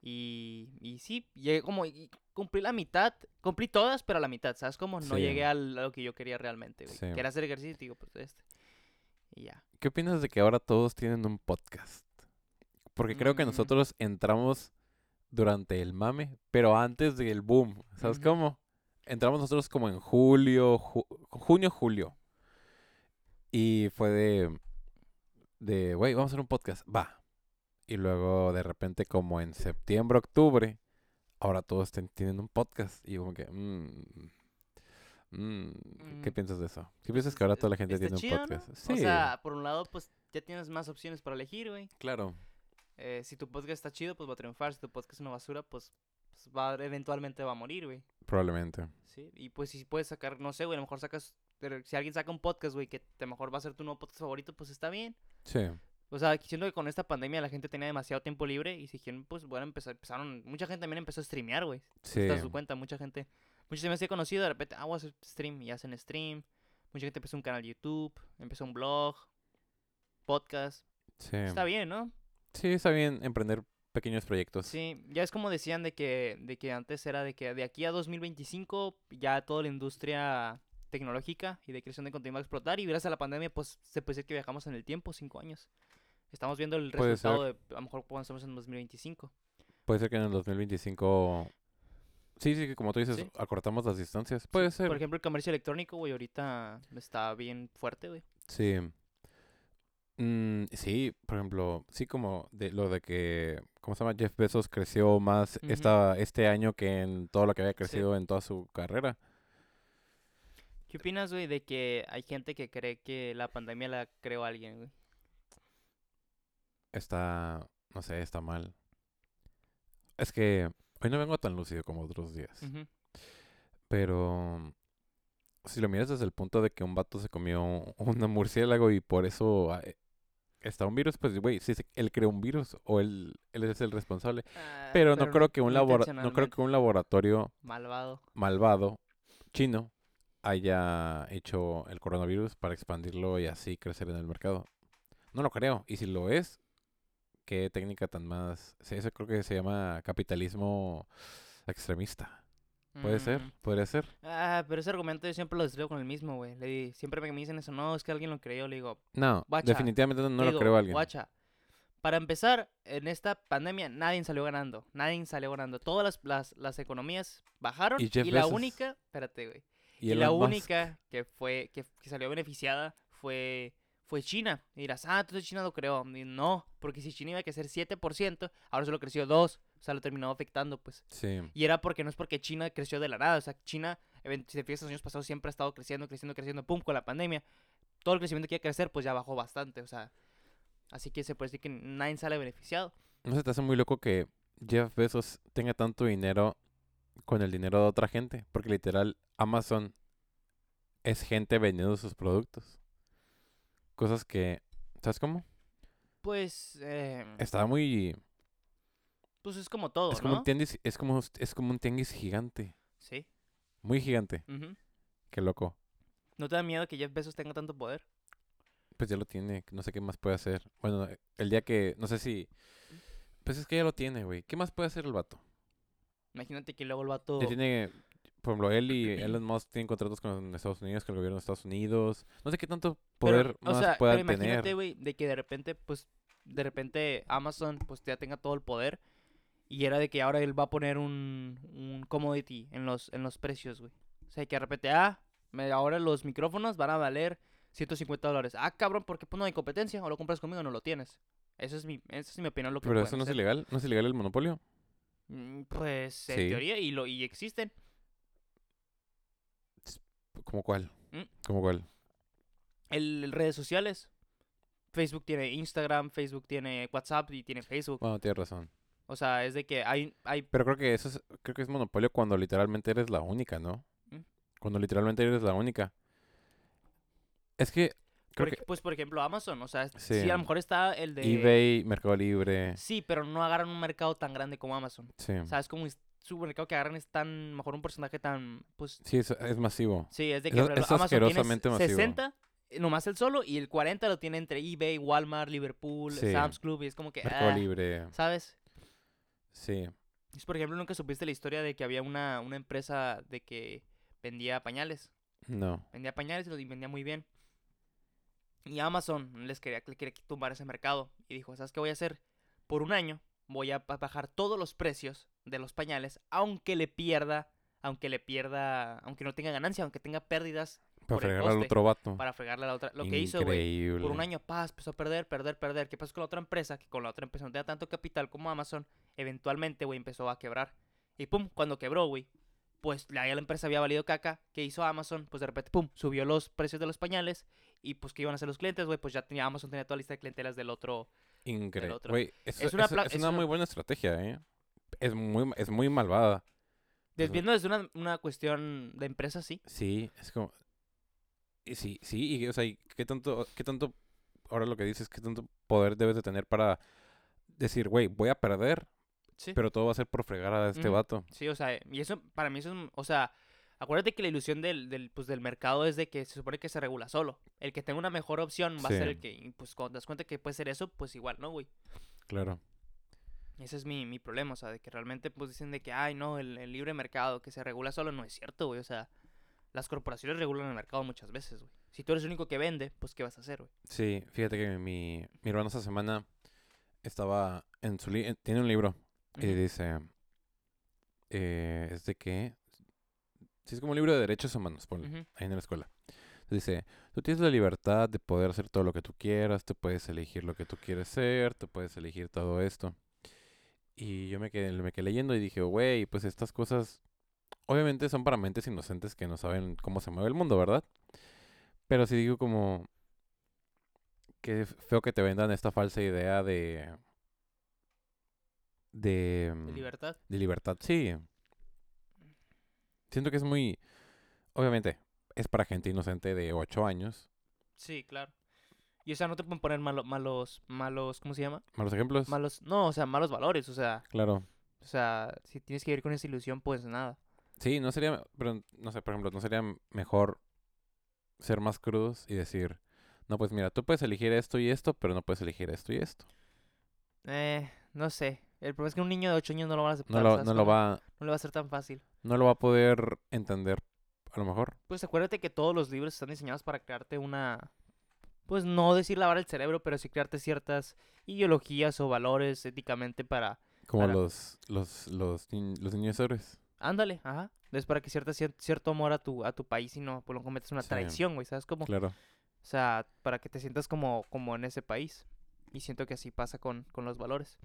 Y sí, llegué como... Y cumplí la mitad, cumplí todas, pero a la mitad, ¿sabes cómo? No llegué a lo que yo quería realmente, güey. Sí. Quería hacer ejercicio, digo, pues y ya. ¿Qué opinas de que ahora todos tienen un podcast? Porque creo que nosotros entramos durante el mame, pero antes del boom, ¿sabes cómo? Entramos nosotros como en junio, julio. Y fue de, güey, vamos a hacer un podcast, va. Y luego de repente como en septiembre, octubre, ahora todos tienen un podcast. Y yo como que, ¿qué piensas de eso? ¿Qué piensas que ahora toda la gente tiene chido, un podcast? ¿No? Sí. O sea, por un lado, pues ya tienes más opciones para elegir, güey. Claro. Si tu podcast está chido, pues va a triunfar. Si tu podcast es una basura, pues eventualmente va a morir, güey. Probablemente. Sí, y pues si puedes sacar, no sé, güey, a lo mejor sacas... Si alguien saca un podcast, güey, que a lo mejor va a ser tu nuevo podcast favorito, pues está bien. Sí. O sea, siento que con esta pandemia la gente tenía demasiado tiempo libre y si quieren, pues, bueno, empezaron... Mucha gente también empezó a streamear, güey. Sí. Te das su cuenta, mucha gente... Muchos se me hacía conocido, de repente, voy a hacer stream y hacen stream. Mucha gente empezó un canal de YouTube, empezó un blog, podcast. Sí. Está bien, ¿no? Sí, está bien emprender pequeños proyectos. Sí, ya es como decían de que antes era de que de aquí a 2025 ya toda la industria tecnológica y de creación de contenido va a explotar y gracias a la pandemia pues se puede decir que viajamos en el tiempo 5 años. Estamos viendo el resultado de a lo mejor cuando estamos en 2025. Puede ser que en el 2025... Sí, que como tú dices, acortamos las distancias. Puede ser. Por ejemplo, el comercio electrónico, güey, ahorita está bien fuerte, güey. Sí. Sí, por ejemplo, sí como de lo de que, ¿cómo se llama? Jeff Bezos creció más este año que en todo lo que había crecido en toda su carrera. ¿Qué opinas, güey, de que hay gente que cree que la pandemia la creó alguien, güey? Está mal. Es que hoy no vengo tan lúcido como otros días. Pero... si lo miras desde el punto de que un vato se comió un murciélago y por eso está un virus, pues, güey, sí, él creó un virus o él es el responsable. Pero no creo que un laboratorio malvado chino haya hecho el coronavirus para expandirlo y así crecer en el mercado. No lo creo. Y si lo es, qué técnica tan más... Sí, eso creo que se llama capitalismo extremista. Podría ser. Pero ese argumento yo siempre lo destruyo con el mismo, güey. Siempre me dicen eso, no, es que alguien lo creyó, le digo... No, guacha, definitivamente no lo creo a alguien. Guacha. Para empezar, en esta pandemia nadie salió ganando. Todas las economías bajaron y la única... Espérate, güey. Y la única que salió beneficiada fue China. Y dirás, entonces China lo creó. Y no, porque si China iba a crecer 7%, ahora solo creció 2%. O sea, lo terminó afectando, pues. Sí. Y era porque no es porque China creció de la nada. O sea, China, si te fijas, los años pasados siempre ha estado creciendo. Pum, con la pandemia. Todo el crecimiento que iba a crecer, pues ya bajó bastante. O sea, así que se puede decir que nadie sale beneficiado. ¿No se te hace muy loco que Jeff Bezos tenga tanto dinero con el dinero de otra gente? Porque literal, Amazon es gente vendiendo sus productos. Cosas que... ¿Sabes cómo? Pues... Estaba muy... Pues es como todo, ¿no? Es como un tianguis gigante. Sí. Muy gigante. Qué loco. ¿No te da miedo que Jeff Bezos tenga tanto poder? pues ya lo tiene. No sé qué más puede hacer. Bueno, el día que... No sé si... Pues es que ya lo tiene, güey. ¿Qué más puede hacer el vato? Imagínate que luego el vato... Ya tiene... Por ejemplo, él y Elon Musk tienen contratos con Estados Unidos, con el gobierno de Estados Unidos. No sé qué tanto poder más pueda tener. Pero imagínate, güey, de que de repente, pues... De repente Amazon, pues, ya tenga todo el poder. Y era de que ahora él va a poner un commodity en los precios, güey. O sea, que de repente, ahora los micrófonos van a valer $150. Ah, cabrón, ¿por qué pues no hay competencia? O lo compras conmigo o no lo tienes. Esa es mi opinión. Lo que... Pero eso no es ilegal. ¿No es ilegal el monopolio? Pues, en teoría, y existen. ¿Cómo cuál? ¿Cómo cuál? Redes sociales. Facebook tiene Instagram, Facebook tiene WhatsApp y tiene Facebook. Bueno, tienes razón. O sea, es de que hay... Pero creo que eso es... Creo que es monopolio cuando literalmente eres la única, ¿no? Cuando literalmente eres la única. Es que... Pues, por ejemplo, Amazon. O sea, sí, a lo mejor está el de... eBay, Mercado Libre. Sí, pero no agarran un mercado tan grande como Amazon. Sí. O sea, es como su mercado que agarran es tan... mejor un porcentaje tan... pues... Sí, es masivo. Sí, es de que es Amazon tiene 60, nomás él solo, y el 40 lo tiene entre eBay, Walmart, Liverpool, sí, Sam's Club, y es como que... Mercado Libre. ¿Sabes? Sí. Es, por ejemplo, ¿nunca supiste la historia de que había una empresa de que vendía pañales? No. Vendía pañales y los vendía muy bien. Y Amazon le quería tumbar ese mercado. Y dijo, ¿sabes qué voy a hacer? Por un año voy a bajar todos los precios de los pañales, aunque no tenga ganancia, aunque tenga pérdidas. Para fregarle al otro vato. Para fregarle a la otra. Lo que hizo, güey, por un año, empezó a perder. ¿Qué pasó con la otra empresa? Que con la otra empresa no tenía tanto capital como Amazon. Eventualmente, güey, empezó a quebrar. Y pum, cuando quebró, güey, pues la empresa había valido caca. ¿Qué hizo Amazon? Pues de repente, pum, subió los precios de los pañales. Y pues, ¿qué iban a hacer los clientes, güey? Pues ya Amazon tenía toda la lista de clientelas del otro. Increíble. Güey, es una muy buena estrategia, ¿eh? Es muy malvada. Desviando desde una cuestión de empresa, sí. Sí, es como... Sí, y o sea, ¿qué tanto... Ahora lo que dices, ¿qué tanto poder debes de tener para decir, güey, voy a perder? Sí. Pero todo va a ser por fregar a este vato. Sí, o sea, y eso, para mí eso es... O sea, acuérdate que la ilusión del mercado es de que se supone que se regula solo. El que tenga una mejor opción va a ser el que... Y pues cuando te das cuenta que puede ser eso, pues igual, ¿no, güey? Claro. Ese es mi problema, o sea, de que realmente pues dicen de que, ay, no, el libre mercado que se regula solo no es cierto, güey. O sea, las corporaciones regulan el mercado muchas veces, güey. Si tú eres el único que vende, pues ¿qué vas a hacer, güey? Sí, fíjate que mi hermano esta semana estaba en su... tiene un libro. Y dice, ¿es de qué? Sí, es como un libro de derechos humanos, ponle, ahí en la escuela. Dice, tú tienes la libertad de poder hacer todo lo que tú quieras, te puedes elegir lo que tú quieres ser, te puedes elegir todo esto. Y yo me quedé leyendo y dije, güey, pues estas cosas obviamente son para mentes inocentes que no saben cómo se mueve el mundo, ¿verdad? Pero sí digo como, qué feo que te vendan esta falsa idea de libertad. De libertad, sí. Siento que es muy... Obviamente, es para gente inocente de 8 años. Sí, claro. Y, o sea, no te pueden poner malos... ¿Cómo se llama? ¿Malos ejemplos? No, o sea, malos valores, o sea... Claro. O sea, si tienes que vivir con esa ilusión, pues nada. Sí, no sería... Pero, no sé, por ejemplo, ¿no sería mejor ser más crudos y decir... No, pues mira, tú puedes elegir esto y esto, pero no puedes elegir esto y esto? No sé. El problema es que un niño de 8 años no lo van a aceptar. No le va a ser tan fácil. No lo va a poder entender, a lo mejor. Pues acuérdate que todos los libros están diseñados para crearte una... Pues no decir lavar el cerebro, pero sí crearte ciertas ideologías o valores éticamente para... Como para... los niños héroes. Ándale, ajá. Es para que cierto amor a tu país y no pues lo cometas una traición, güey. ¿Sabes cómo? Claro. O sea, para que te sientas como en ese país. Y siento que así pasa con los valores.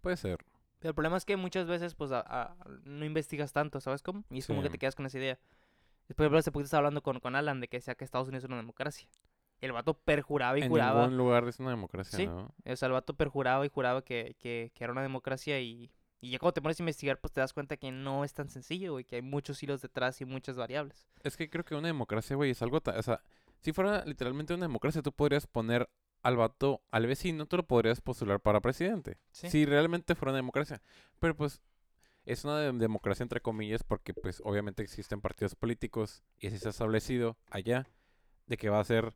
Puede ser. Pero el problema es que muchas veces, pues, no investigas tanto, ¿sabes cómo? Y es como que te quedas con esa idea. Después, por ejemplo, estaba hablando con Alan de que decía que Estados Unidos es una democracia. El vato perjuraba y juraba. En ningún lugar es una democracia, ¿sí? ¿No? O sea, el vato perjuraba y juraba que era una democracia y ya cuando te pones a investigar, pues, te das cuenta que no es tan sencillo, güey, que hay muchos hilos detrás y muchas variables. Es que creo que una democracia, güey, es algo o sea, si fuera literalmente una democracia, tú podrías poner... al vato, al vecino, te lo podrías postular para presidente. ¿Sí? Si realmente fuera una democracia. Pero pues, es una democracia entre comillas porque pues obviamente existen partidos políticos y así se ha establecido allá de que va a ser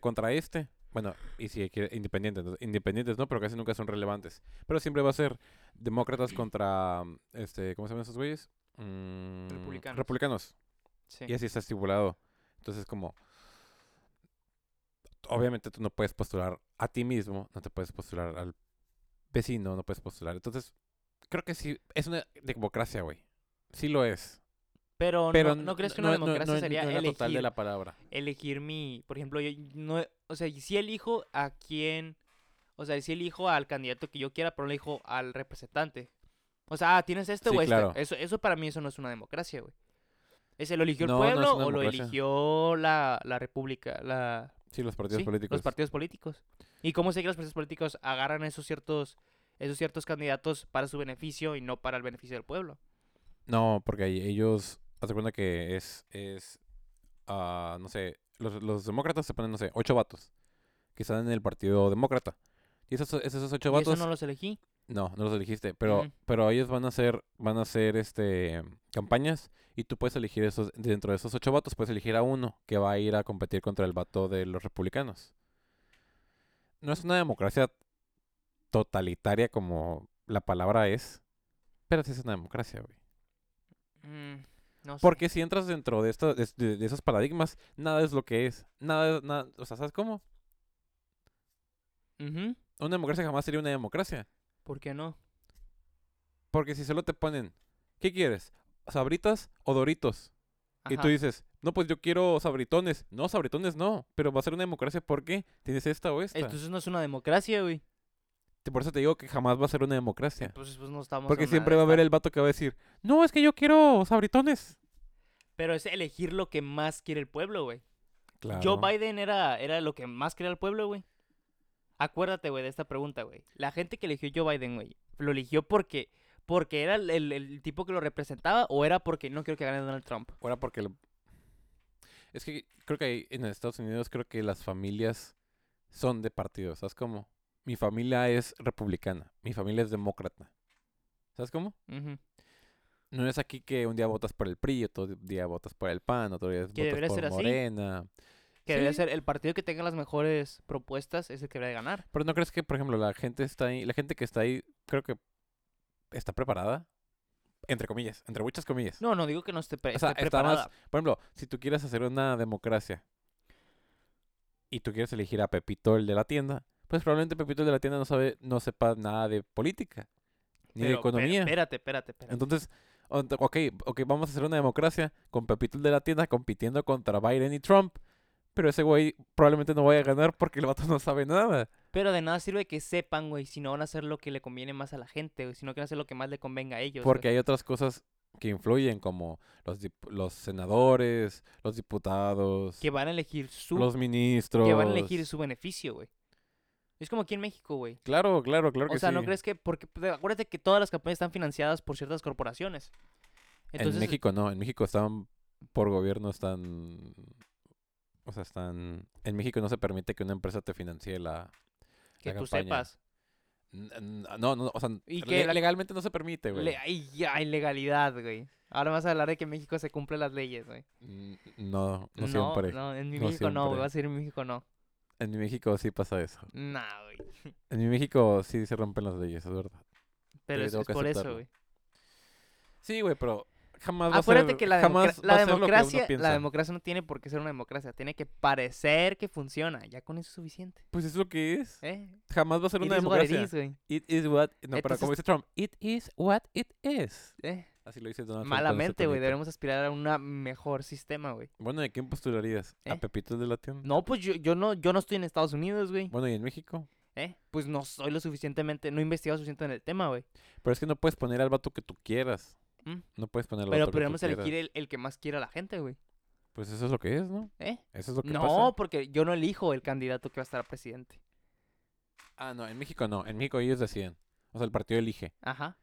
contra este. Bueno, y si independientes, independientes no, pero casi nunca son relevantes. Pero siempre va a ser demócratas contra, ¿cómo se llaman esos güeyes? Republicanos. Republicanos. Sí. Y así está estipulado. Entonces, como, obviamente tú no puedes postular a ti mismo, no te puedes postular al vecino, no puedes postular. Entonces, creo que sí, es una democracia, güey. Sí lo es. Pero no crees que una democracia sería no elegir, total de la palabra. Elegir mi... Por ejemplo, yo no... O sea, si elijo a quién... O sea, si elijo al candidato que yo quiera, pero elijo al representante. O sea, tienes este sí, o claro. Este. Eso para mí eso no es una democracia, güey. ¿Ese lo eligió el pueblo o democracia. Lo eligió la república? Sí, los partidos políticos. Los partidos políticos. ¿Y cómo sé que los partidos políticos agarran esos ciertos candidatos para su beneficio y no para el beneficio del pueblo? No, porque ellos... Hazte cuenta que no sé, los demócratas se ponen, no sé, 8 vatos que están en el partido demócrata. Y esos 8 vatos... ¿Y eso no los elegí? No, no los elegiste, pero, pero ellos van a hacer campañas y tú puedes elegir esos, dentro de esos 8 vatos puedes elegir a uno que va a ir a competir contra el vato de los republicanos. No es una democracia totalitaria como la palabra es, pero sí es una democracia, güey. No sé. Porque si entras dentro de esos paradigmas, nada es lo que es. Nada, o sea, ¿sabes cómo? Uh-huh. Una democracia jamás sería una democracia. ¿Por qué no? Porque si solo te ponen, ¿qué quieres? ¿Sabritas o Doritos? Ajá. Y tú dices, no, pues yo quiero sabritones. No, sabritones no, pero va a ser una democracia porque tienes esta o esta. Entonces no es una democracia, güey. Por eso te digo que jamás va a ser una democracia. Pues no estamos. Porque siempre va a haber el vato que va a decir, no, es que yo quiero sabritones. Pero es elegir lo que más quiere el pueblo, güey. Claro. Joe Biden era lo que más quería el pueblo, güey. Acuérdate, güey, de esta pregunta, güey. La gente que eligió Joe Biden, güey, ¿lo eligió porque era el tipo que lo representaba o era porque no quiero que gane Donald Trump? O era porque... Es que creo que ahí en Estados Unidos creo que las familias son de partidos, ¿sabes cómo? Mi familia es republicana. Mi familia es demócrata. ¿Sabes cómo? Uh-huh. No es aquí que un día votas por el PRI, otro día votas por el PAN, otro día votas por Morena. Que debería ser el partido que tenga las mejores propuestas es el que debería ganar. Pero ¿no crees que, por ejemplo, la gente que está ahí, creo que está preparada? Entre comillas, entre muchas comillas. No digo que no esté esté preparada. Está más, por ejemplo, si tú quieres hacer una democracia y tú quieres elegir a Pepito, el de la tienda, pues probablemente Pepito de la tienda no sepa nada de política, ni de economía. Espérate. Entonces, ok, vamos a hacer una democracia con Pepito de la tienda compitiendo contra Biden y Trump, pero ese güey probablemente no vaya a ganar porque el vato no sabe nada. Pero de nada sirve que sepan, güey, si no van a hacer lo que le conviene más a la gente, güey, si no quieren hacer lo que más le convenga a ellos. Porque hay otras cosas que influyen, como los senadores, los diputados. Que van a elegir los ministros. Que van a elegir su beneficio, güey. Es como aquí en México, güey. Claro que sí. O sea, ¿no crees que...? Porque acuérdate que todas las campañas están financiadas por ciertas corporaciones. Entonces, en México no. En México están... Por gobierno están... O sea, están... En México no se permite que una empresa te financie la campaña. Que tú sepas. No, o sea... Y que legalmente no se permite, güey. Hay legalidad, güey. Ahora vas a hablar de que en México se cumplen las leyes, güey. No siempre. No, en México siempre. No, güey. Vas a decir en México no. En mi México sí pasa eso. Nah, güey. En mi México sí se rompen las leyes, es verdad. Pero eso es por eso, güey. Sí, güey, pero jamás acuérdate va a ser... que la democracia no tiene por qué ser una democracia. Tiene que parecer que funciona. Ya con eso es suficiente. Pues es lo que es. Jamás va a ser una democracia. It is what... No, pero como dice Trump, it is what it is. Así lo dice Donald Trump. Malamente, güey. Debemos aspirar a un mejor sistema, güey. Bueno, ¿y a quién postularías? ¿A Pepito de la tienda? No, pues yo no estoy en Estados Unidos, güey. Bueno, ¿y en México? Pues no soy lo suficientemente... No he investigado suficiente en el tema, güey. Pero es que no puedes poner al vato que tú quieras. No puedes poner al vato que tú quieras. Pero podríamos elegir el que más quiera la gente, güey. Pues eso es lo que es, ¿no? Eso es lo que pasa. No, porque yo no elijo el candidato que va a estar presidente. Ah, no. En México no. En México ellos deciden. O sea, el partido elige. Ajá.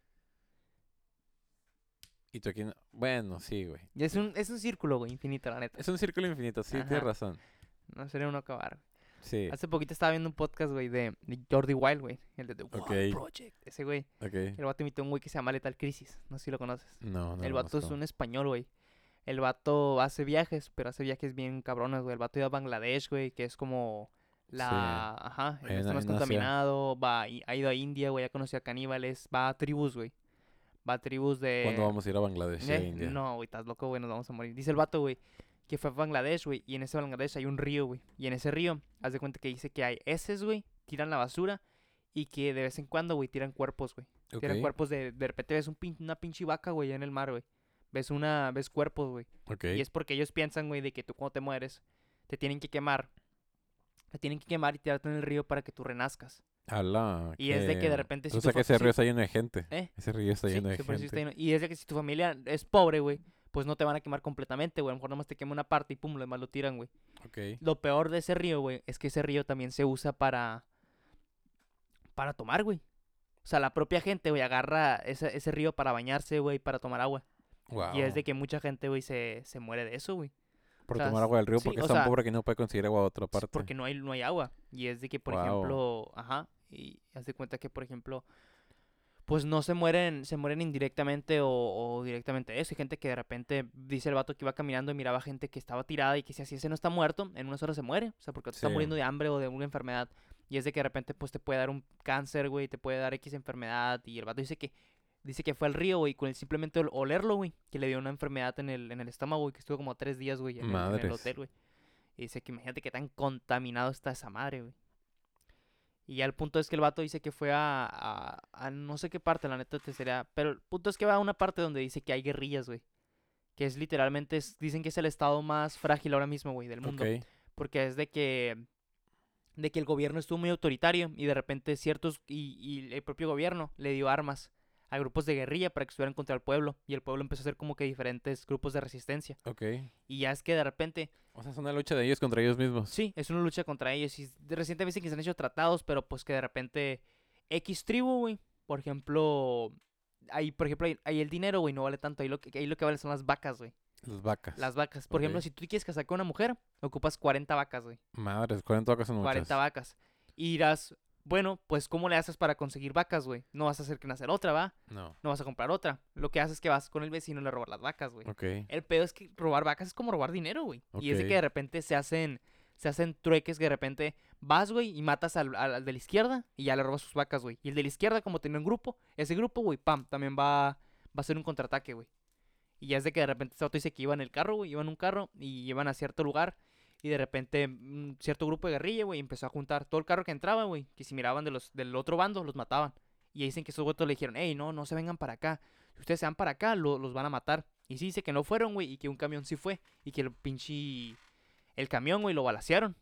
Y tú aquí... Bueno, sí, güey. Y es un círculo, güey, infinito, la neta. Es un círculo infinito, sí, ajá. Tienes razón. No sería uno acabar. Sí. Hace poquito estaba viendo un podcast, güey, de Jordi Wild, güey. El de The Wild Project. Ese güey. El vato invitó a un güey que se llama Letal Crisis. No sé si lo conoces. No, el vato es un español, güey. el vato hace viajes, pero hace viajes bien cabrones, güey. El vato iba a Bangladesh, güey, que es como la... Sí. Ajá, el resto más contaminado. Va, ha ido a India, güey, ya conoció a caníbales. Va a tribus, güey. Va a tribus de... ¿Cuándo vamos a ir a Bangladesh e India? No, güey, estás loco, güey, nos vamos a morir. Dice el vato, güey, que fue a Bangladesh, güey, y en ese Bangladesh hay un río, güey. Y en ese río, haz de cuenta que dice que hay heces, güey, tiran la basura y que de vez en cuando, güey, tiran cuerpos, güey. Okay. Tiran cuerpos de repente ves una pinche vaca, güey, allá en el mar, güey. Ves cuerpos, güey. Okay. Y es porque ellos piensan, güey, de que tú cuando te mueres te tienen que quemar. Te tienen que quemar y tirarte en el río para que tú renazcas. Alá, y es de que de repente... Si o sea que ese río está lleno de gente. Ese río está lleno de gente. Sí está lleno. Y es de que si tu familia es pobre, güey, pues no te van a quemar completamente, güey. A lo mejor nomás te quema una parte y pum, lo demás lo tiran, güey. Okay. Lo peor de ese río, güey, es que ese río también se usa para tomar, güey. O sea, la propia gente, güey, agarra ese río para bañarse, güey, para tomar agua. Wow. Y es de que mucha gente, güey, se muere de eso, güey. Por tomar agua del río, sí, porque es tan pobre que no puede conseguir agua de otra parte. Porque no hay agua. Y es de que, por ejemplo, ajá, y haz de cuenta que, por ejemplo, pues no se mueren indirectamente o directamente eso. Hay gente que de repente dice el vato que iba caminando y miraba gente que estaba tirada y que si así ese no está muerto, en unas horas se muere. O sea, porque te está muriendo de hambre o de alguna enfermedad. Y es de que de repente, pues te puede dar un cáncer, güey, te puede dar X enfermedad. Y el vato dice que fue al río, güey, con el simplemente olerlo, güey, que le dio una enfermedad en el estómago, güey, que estuvo como 3 días, güey, en el hotel, güey. Y dice que imagínate que tan contaminado está esa madre, güey. Y ya el punto es que el vato dice que fue a no sé qué parte, la neta te sería... Pero el punto es que va a una parte donde dice que hay guerrillas, güey. Que es literalmente, dicen que es el estado más frágil ahora mismo, güey, del mundo. Okay. Porque es de que el gobierno estuvo muy autoritario y de repente y el propio gobierno le dio armas a grupos de guerrilla para que estuvieran contra el pueblo. Y el pueblo empezó a hacer como que diferentes grupos de resistencia. Ok. Y ya es que de repente... O sea, es una lucha de ellos contra ellos mismos. Sí, es una lucha contra ellos. Y recientemente que se han hecho tratados, pero pues que de repente... X tribu, güey. Por ejemplo, ahí el dinero, güey, no vale tanto. Ahí lo que vale son las vacas, güey. Las vacas. Por ejemplo, si tú quieres casar con una mujer, ocupas 40 vacas, güey. Madres, 40 vacas son muchas. 40 vacas. Y irás... Bueno, pues, ¿cómo le haces para conseguir vacas, güey? No vas a hacer que nacer otra, ¿va? No. No vas a comprar otra. Lo que haces es que vas con el vecino y le robas las vacas, güey. Ok. El pedo es que robar vacas es como robar dinero, güey. Okay. Y es de que de repente se hacen trueques que de repente vas, güey, y matas al de la izquierda y ya le robas sus vacas, güey. Y el de la izquierda, como tenía un grupo, ese grupo, güey, pam, también va a hacer un contraataque, güey. Y ya es de que de repente este auto dice que iba en el carro, güey, iban en un carro y iban a cierto lugar. Y de repente, un cierto grupo de guerrilla, güey, empezó a juntar todo el carro que entraba, güey. Que si miraban del otro bando, los mataban. Y dicen que esos güeyes le dijeron, hey, no se vengan para acá. Si ustedes se van para acá, los van a matar. Y sí, dice que no fueron, güey, y que un camión sí fue. Y que el camión, güey, lo balacearon.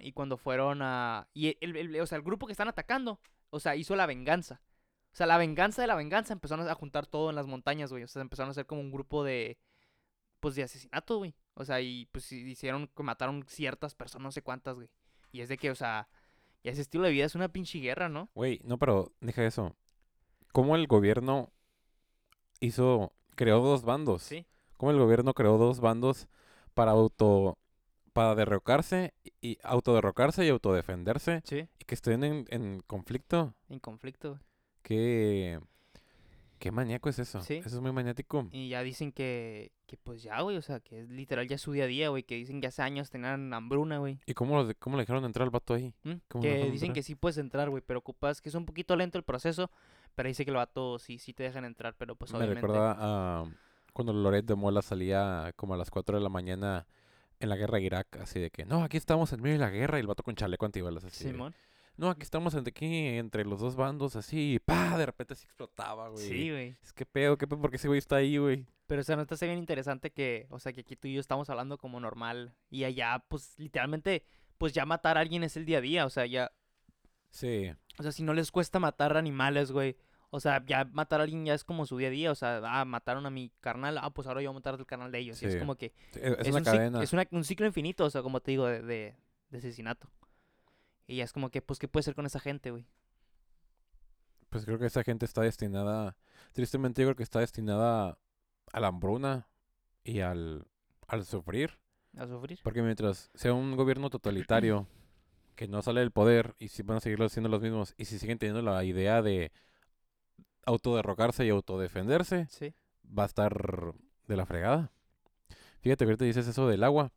Y cuando fueron a... Y el grupo que están atacando, o sea, hizo la venganza. O sea, la venganza de la venganza. Empezaron a juntar todo en las montañas, güey. O sea, empezaron a hacer como un grupo de... Pues de asesinato, güey. O sea, y pues mataron ciertas personas, no sé cuántas, güey. Y es de que, o sea, ya ese estilo de vida es una pinche guerra, ¿no? Güey, no, pero deja eso. ¿Cómo el gobierno creó dos bandos? Sí. ¿Cómo el gobierno creó dos bandos para autoderrocarse y autodefenderse? Sí. Y que estén en conflicto. En conflicto, güey. Qué maníaco es eso. Sí. Eso es muy maniático. Y ya dicen que pues ya, güey, o sea, que es literal ya su día a día, güey, que dicen que hace años tenían hambruna, güey. ¿Y cómo le dejaron entrar al vato ahí? Que dicen que sí puedes entrar, güey, pero ocupas que es un poquito lento el proceso, pero dice que el vato sí te dejan entrar, pero pues obviamente... Me recuerda a cuando Loret de Mola salía como a las 4 de la mañana en la guerra de Irak, así de que, no, aquí estamos en medio de la guerra, y el vato con chaleco antibalas así. Simón. No, aquí estamos entre los dos bandos, así, pa, de repente se explotaba, güey. Sí, güey. Es que qué pedo, porque ese güey está ahí, güey. Pero, o sea, no está bien interesante que, o sea, que aquí tú y yo estamos hablando como normal. Y allá, pues, literalmente, pues ya matar a alguien es el día a día, o sea, ya. Sí. O sea, si no les cuesta matar animales, güey. O sea, ya matar a alguien ya es como su día a día, o sea, mataron a mi carnal, pues ahora yo voy a matar al carnal de ellos. Sí. Y es como que... Sí, es una cadena. Es un ciclo infinito, o sea, como te digo, de asesinato. Y ya es como que, pues, ¿qué puede ser con esa gente, güey? Pues creo que esa gente está destinada... Tristemente yo creo que está destinada a la hambruna y al sufrir. ¿A sufrir? Porque mientras sea un gobierno totalitario que no sale del poder y si van a seguir haciendo los mismos y si siguen teniendo la idea de autoderrocarse y autodefenderse, sí, va a estar de la fregada. Fíjate que ahorita dices eso del agua.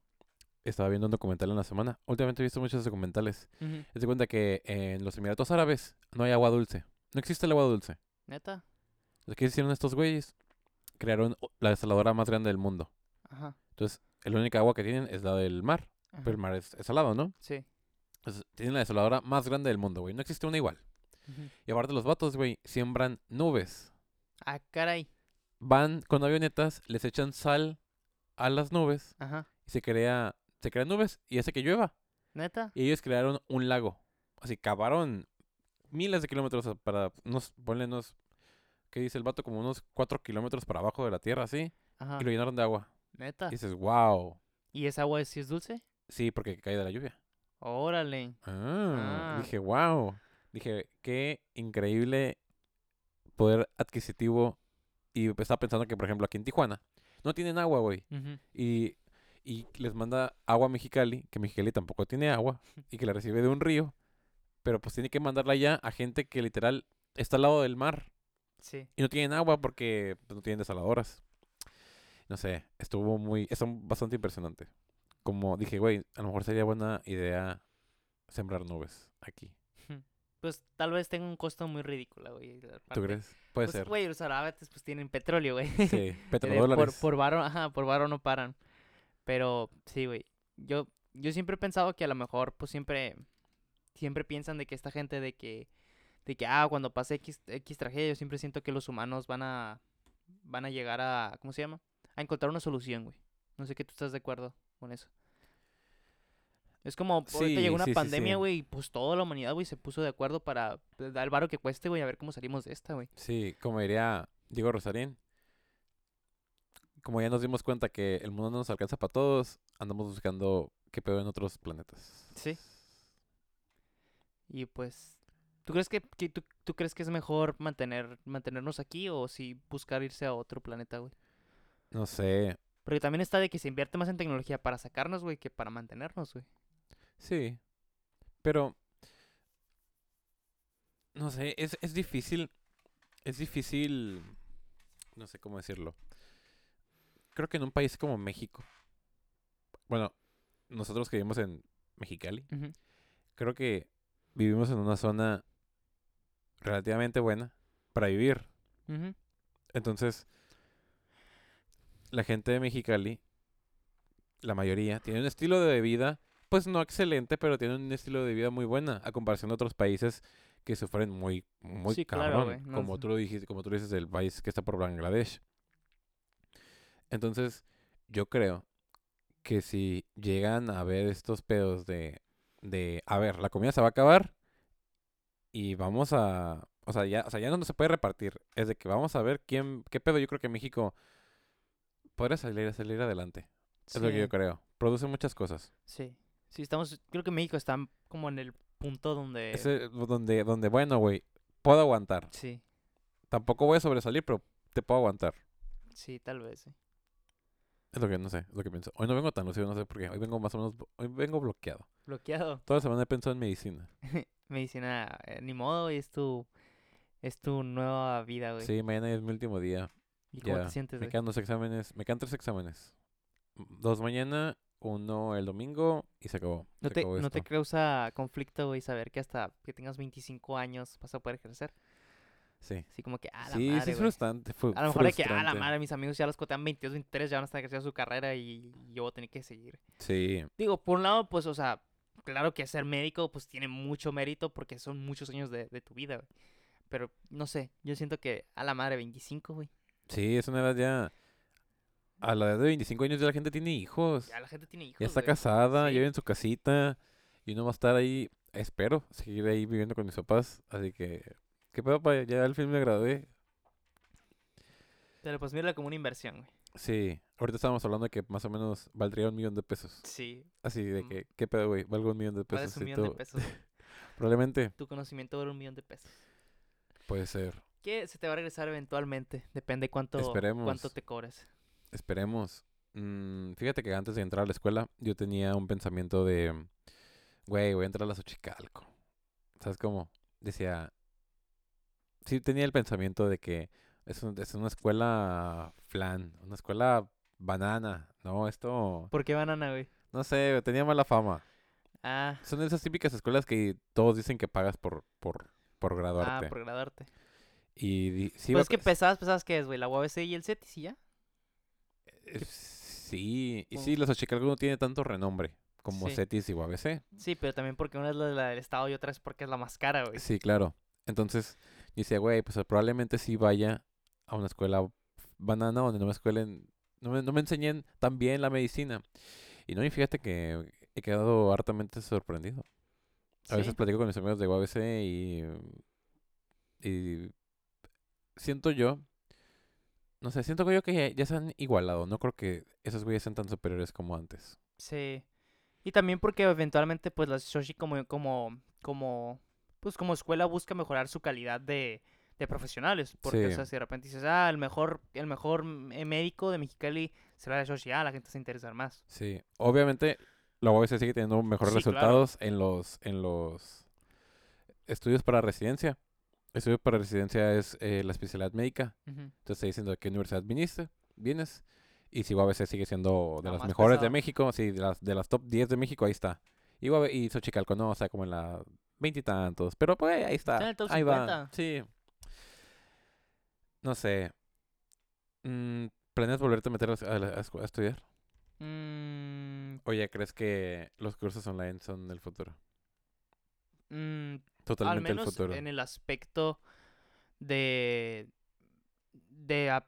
Estaba viendo un documental en la semana. Últimamente he visto muchos documentales. Uh-huh. Te das cuenta que en los Emiratos Árabes no hay agua dulce. No existe el agua dulce. ¿Neta? Lo que hicieron estos güeyes, crearon la desaladora más grande del mundo. Ajá. Entonces, la única agua que tienen es la del mar. Ajá. Pero el mar es salado, ¿no? Sí. Entonces, tienen la desaladora más grande del mundo, güey. No existe una igual. Uh-huh. Y aparte los vatos, güey, siembran nubes. Ah, caray. Van con avionetas, les echan sal a las nubes. Ajá. Y se crean nubes y hace que llueva. ¿Neta? Y ellos crearon un lago. Así, cavaron miles de kilómetros para... Ponle unos... ¿Qué dice el vato? Como unos 4 kilómetros para abajo de la tierra, así. Ajá. Y lo llenaron de agua. ¿Neta? Y dices, wow. ¿Y esa agua sí es dulce? Sí, porque cae de la lluvia. ¡Órale! Ah. Dije, wow. Dije, qué increíble poder adquisitivo. Y estaba pensando que, por ejemplo, aquí en Tijuana no tienen agua, güey. Uh-huh. Y les manda agua a Mexicali, que Mexicali tampoco tiene agua, y que la recibe de un río, pero pues tiene que mandarla ya a gente que literal está al lado del mar. Sí. Y no tienen agua porque no tienen desaladoras. No sé, es bastante impresionante. Como dije, güey, a lo mejor sería buena idea sembrar nubes aquí. Pues tal vez tenga un costo muy ridículo, güey. ¿Tú crees? Puede ser. Pues, güey, los árabes pues tienen petróleo, güey. Sí, petrodólares. Por varo no paran. Pero, sí, güey, yo siempre he pensado que a lo mejor, pues, siempre piensan de que esta gente de que cuando pase X tragedia, yo siempre siento que los humanos van a llegar a, ¿cómo se llama? A encontrar una solución, güey. No sé que tú estás de acuerdo con eso. Es como, sí, ahorita llegó una pandemia, güey, y pues toda la humanidad, güey, se puso de acuerdo para dar el varo que cueste, güey, a ver cómo salimos de esta, güey. Sí, como diría Diego Rosarín. Como ya nos dimos cuenta que el mundo no nos alcanza para todos, andamos buscando qué pedo en otros planetas. Sí. Y pues, ¿tú crees que crees que es mejor mantenernos aquí o si buscar irse a otro planeta, güey? No sé. Porque también está de que se invierte más en tecnología para sacarnos, güey, que para mantenernos, güey. Sí. Pero, no sé, es difícil. Es difícil, no sé cómo decirlo. Creo que en un país como México, bueno, nosotros que vivimos en Mexicali, uh-huh, creo que vivimos en una zona relativamente buena para vivir. Uh-huh. Entonces, la gente de Mexicali, la mayoría, tiene un estilo de vida, pues no excelente, pero tiene un estilo de vida muy buena a comparación de otros países que sufren muy, muy sí, cabrón, claro, no, como, sí. Como tú dices, el país que está por Bangladesh. Entonces, yo creo que si llegan a ver estos pedos a ver, la comida se va a acabar y vamos a... O sea, ya no se puede repartir. Es de que vamos a ver qué pedo. Yo creo que México podrá salir adelante. Sí. Es lo que yo creo. Produce muchas cosas. Sí. Sí, creo que México está como en el punto donde... Donde bueno, güey, puedo aguantar. Sí. Tampoco voy a sobresalir, pero te puedo aguantar. Sí, tal vez, sí. Es lo que no sé, es lo que pienso. Hoy no vengo tan lucido, no sé por qué. Hoy vengo más o menos... Hoy vengo bloqueado. ¿Bloqueado? Toda la semana he pensado en medicina. Medicina, ni modo, güey. Es tu nueva vida, güey. Sí, mañana es mi último día. ¿Y ya cómo te sientes, güey? Me quedan 3 exámenes. 2 mañana, 1 el domingo y se acabó. ¿No te causa conflicto, güey, saber que hasta que tengas 25 años vas a poder ejercer? Sí. Así como que, a la madre, es frustrante. A lo mejor frustrante. De que, a la madre, mis amigos ya los cotean 22, 23, ya van a estar ejerciendo su carrera y yo voy a tener que seguir. Sí. Digo, por un lado, pues, o sea, claro que ser médico, pues, tiene mucho mérito porque son muchos años de tu vida, güey. Pero, no sé, yo siento que, a la madre, 25, güey. Sí, es una edad ya... A la edad de 25 años ya la gente tiene hijos. Ya la gente tiene hijos, ya está, güey, casada, sí, ya vive en su casita. Y uno va a estar ahí, espero, seguir ahí viviendo con mis papás. Así que... ¿Qué pedo, papá? Ya al fin me gradué. Pero pues mírala como una inversión, güey. Sí. Ahorita estábamos hablando de que más o menos valdría $1,000,000. Sí. Así de que, ¿qué pedo, güey? Valgo $1,000,000. Vales $1,000,000. Probablemente. Tu conocimiento vale $1,000,000. Puede ser. Que se te va a regresar eventualmente. Depende cuánto te cobres. Esperemos. Fíjate que antes de entrar a la escuela, yo tenía un pensamiento de... Güey, voy a entrar a la Xochicalco. ¿Sabes cómo? Decía... Sí tenía el pensamiento de que es una escuela flan, una escuela Banana. No, esto... ¿Por qué banana, güey? No sé, tenía mala fama. Ah. Son esas típicas escuelas que todos dicen que pagas por graduarte. Ah, por graduarte. Y... sí, pues es que pesabas, ¿qué es, güey? La UABC y el CETIS, ¿y ya? Sí. Y sí, la Xochicalco no tiene tanto renombre como sí. CETIS y UABC. Sí, pero también porque una es la del Estado y otra es porque es la más cara, güey. Sí, claro. Entonces, dice, güey, pues probablemente sí vaya a una escuela banana donde no me enseñen tan bien la medicina. Y no, y fíjate que he quedado hartamente sorprendido. A veces platico con mis amigos de UABC y siento yo que ya se han igualado. No creo que esos güeyes sean tan superiores como antes. Sí. Y también porque eventualmente pues la Xochicalco como escuela busca mejorar su calidad de profesionales, porque sí. O sea, si de repente dices, el mejor médico de Mexicali será de Xochicalco, la gente se interesa más. Sí, obviamente la UABC sigue teniendo mejores resultados, claro. en los estudios para residencia. Estudios para residencia es la especialidad médica. Uh-huh. Entonces está diciendo de qué universidad vienes, y si UABC sigue siendo de las mejores pesado. De México, sí, de las top 10 de México, ahí está. Y Xochicalco, no, o sea, como en la 20 y tantos, pero pues ahí está. Está en el top 50. Ahí va, sí. No sé. ¿Planeas volverte a meter a estudiar? Oye, ¿crees que los cursos online son el futuro? Totalmente el futuro. Al menos en el aspecto de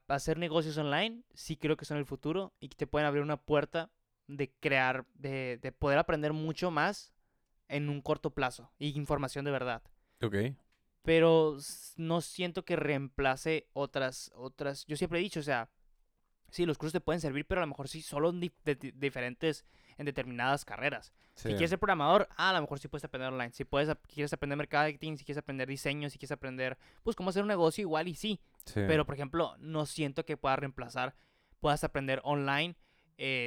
hacer negocios online, sí creo que son el futuro y que te pueden abrir una puerta de crear, de poder aprender mucho más en un corto plazo y información de verdad. Okay. Pero no siento que reemplace otras... Yo siempre he dicho, o sea, sí, los cursos te pueden servir, pero a lo mejor sí solo diferentes en determinadas carreras. Sí. Si quieres ser programador, a lo mejor sí puedes aprender online. Si quieres aprender marketing, si quieres aprender diseño, si quieres aprender, pues, cómo hacer un negocio, igual y sí. Pero, por ejemplo, no siento que puedas aprender online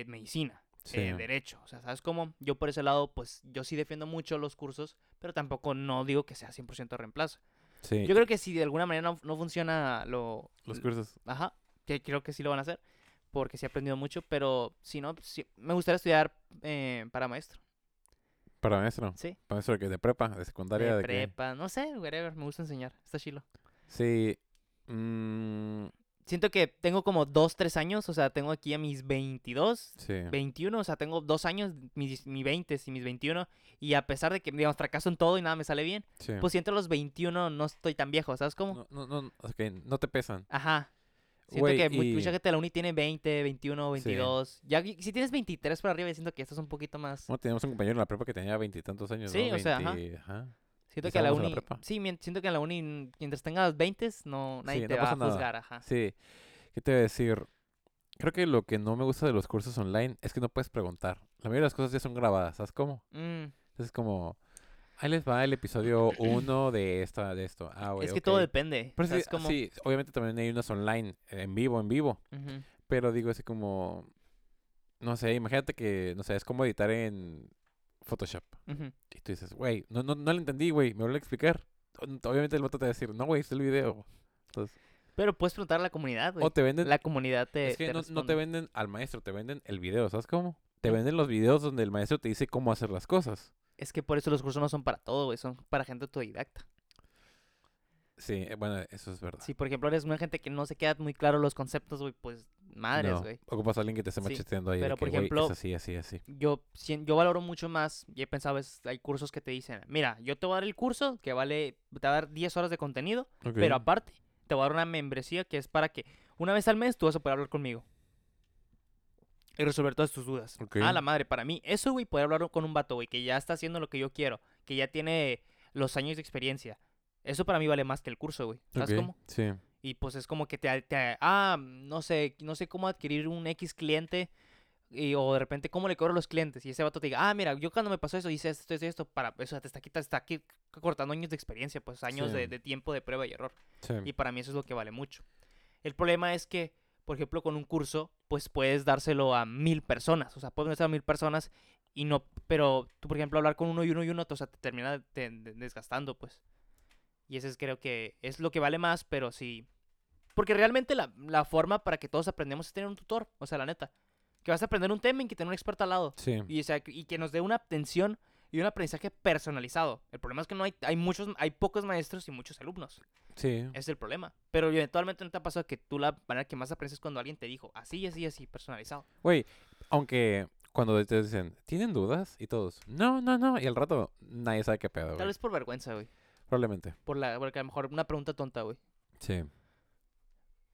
medicina. Sí. Derecho, o sea, ¿sabes cómo? Yo por ese lado, pues, yo sí defiendo mucho los cursos, pero tampoco no digo que sea 100% reemplazo. Sí. Yo creo que si de alguna manera no funciona los cursos. Ajá, que creo que sí lo van a hacer, porque sí he aprendido mucho, pero si no, sí, me gustaría estudiar para maestro. ¿Para maestro? Sí. ¿Para maestro de prepa, de secundaria? De prepa, no sé, whatever, me gusta enseñar, está chilo. Sí, siento que tengo como 2-3 años, o sea, tengo aquí a mis 22, sí. 21, o sea, tengo 2 años, mis 20 y mis 21, y a pesar de que, digamos, fracaso en todo y nada me sale bien, sí. Pues si entre los 21 no estoy tan viejo, ¿sabes cómo? No, okay, no te pesan. Ajá. Siento que mucha gente de la uni tiene 20, 21, 22, sí. Ya, si tienes 23 para arriba, siento que esto es un poquito más... Bueno, teníamos un compañero en la prepa que tenía 20 y tantos años, sí, ¿no? Sí, o sea, ajá. Siento que a la uni, siento que en la uni, mientras tengas 20, nadie te va a juzgar, ajá. Sí, ¿qué te voy a decir? Creo que lo que no me gusta de los cursos online es que no puedes preguntar. La mayoría de las cosas ya son grabadas, ¿sabes cómo? Entonces es como, ahí les va el episodio 1 de esto. Ah, güey, es que todo depende. Pero sí, como... sí, obviamente también hay unas online, en vivo. Uh-huh. Pero digo así como, no sé, imagínate que, no sé, es como editar en... Photoshop. Uh-huh. Y tú dices, güey, no lo entendí, güey, me voy a explicar. Obviamente el voto te va a decir, no, güey, este es el video. Entonces, pero puedes preguntar a la comunidad, güey. O te venden... La comunidad te... Es que no te venden al maestro, te venden el video, ¿sabes cómo? Te venden los videos donde el maestro te dice cómo hacer las cosas. Es que por eso los cursos no son para todo, güey, son para gente autodidacta. Sí, bueno, eso es verdad. Sí, por ejemplo, eres una gente que no se queda muy claro los conceptos, güey, pues, madres, güey. No, ocupas a alguien que te esté macheteando ahí. Pero, por ejemplo, es así. Yo valoro mucho más, y he pensado, hay cursos que te dicen, mira, yo te voy a dar el curso que te va a dar 10 horas de contenido, okay. Pero aparte, te voy a dar una membresía que es para que una vez al mes tú vas a poder hablar conmigo. Y resolver todas tus dudas. Okay. Ah, la madre, para mí, eso, güey, poder hablar con un vato, güey, que ya está haciendo lo que yo quiero, que ya tiene los años de experiencia. Eso para mí vale más que el curso, güey. ¿Sabes cómo? Sí. Y pues es como que no sé cómo adquirir un X cliente o de repente cómo le cobro a los clientes. Y ese vato te diga, mira, yo cuando me pasó eso hice esto. Para eso te está cortando años de experiencia, pues años de tiempo de prueba y error. Sí. Y para mí eso es lo que vale mucho. El problema es que, por ejemplo, con un curso, pues puedes dárselo a 1,000 personas. O sea, puedes dárselo a 1,000 personas y no... Pero tú, por ejemplo, hablar con uno y uno, o sea, te termina desgastando, pues. Y eso creo que es lo que vale más, pero sí, Porque realmente la forma para que todos aprendamos es tener un tutor. O sea, la neta. Que vas a aprender un tema y que tener un experto al lado. Sí. Y, o sea, y que nos dé una atención y un aprendizaje personalizado. El problema es que no hay, hay pocos maestros y muchos alumnos. Sí. Es el problema. Pero eventualmente no te ha pasado que tú la manera que más aprendes es cuando alguien te dijo así, así, así, personalizado. Güey, aunque cuando te dicen, ¿tienen dudas? Y todos, no. Y al rato nadie sabe qué pedo, güey. Tal vez por vergüenza, güey. Probablemente. Porque a lo mejor una pregunta tonta, güey. Sí.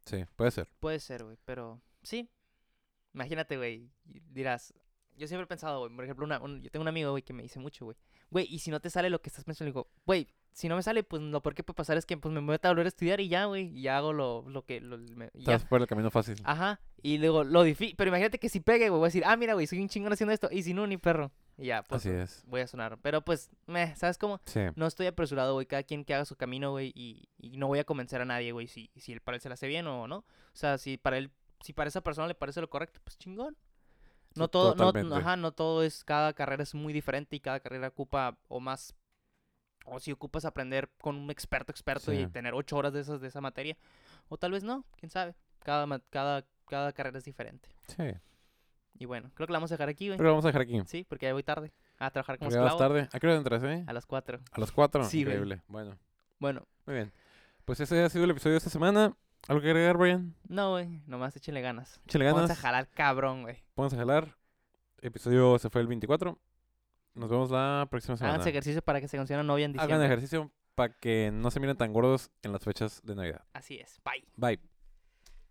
Sí, puede ser. Puede ser, güey, pero sí. Imagínate, güey, dirás... Yo siempre he pensado, güey, por ejemplo, yo tengo un amigo, güey, que me dice mucho, güey. Güey, y si no te sale lo que estás pensando, le digo, güey, si no me sale, pues lo peor que puede pasar es que pues me voy a volver a estudiar y ya, güey. Y ya hago estás por el camino fácil. Ajá. Y luego, lo difícil... Pero imagínate que si pegue, güey, voy a decir, ah, mira, güey, soy un chingón haciendo esto. Y si no, ni perro. Y ya, pues, así es. Voy a sonar. Pero, pues, ¿sabes cómo? Sí. No estoy apresurado, güey. Cada quien que haga su camino, güey. Y no voy a convencer a nadie, güey, si él para él se la hace bien o no. O sea, si para esa persona le parece lo correcto, pues chingón. No todo, no todo es, cada carrera es muy diferente y cada carrera ocupa si ocupas aprender con un experto sí. Y tener 8 horas de esa materia, o tal vez no, quién sabe, cada carrera es diferente. Sí. Y bueno, creo que la vamos a dejar aquí, güey. Sí, porque ya voy tarde a trabajar como esclavo. Tarde. ¿A qué hora entras, A las 4. ¿A las 4? Sí, increíble. Bueno. Muy bien. Pues ese ha sido el episodio de esta semana. ¿Algo que agregar, Brian? No, güey. Nomás échenle ganas. Vamos a jalar, cabrón, güey. Episodio se fue el 24. Nos vemos la próxima semana. Hagan ejercicio para que se consiga una novia en diciembre. Hagan ejercicio para que no se miren tan gordos en las fechas de Navidad. Así es. Bye.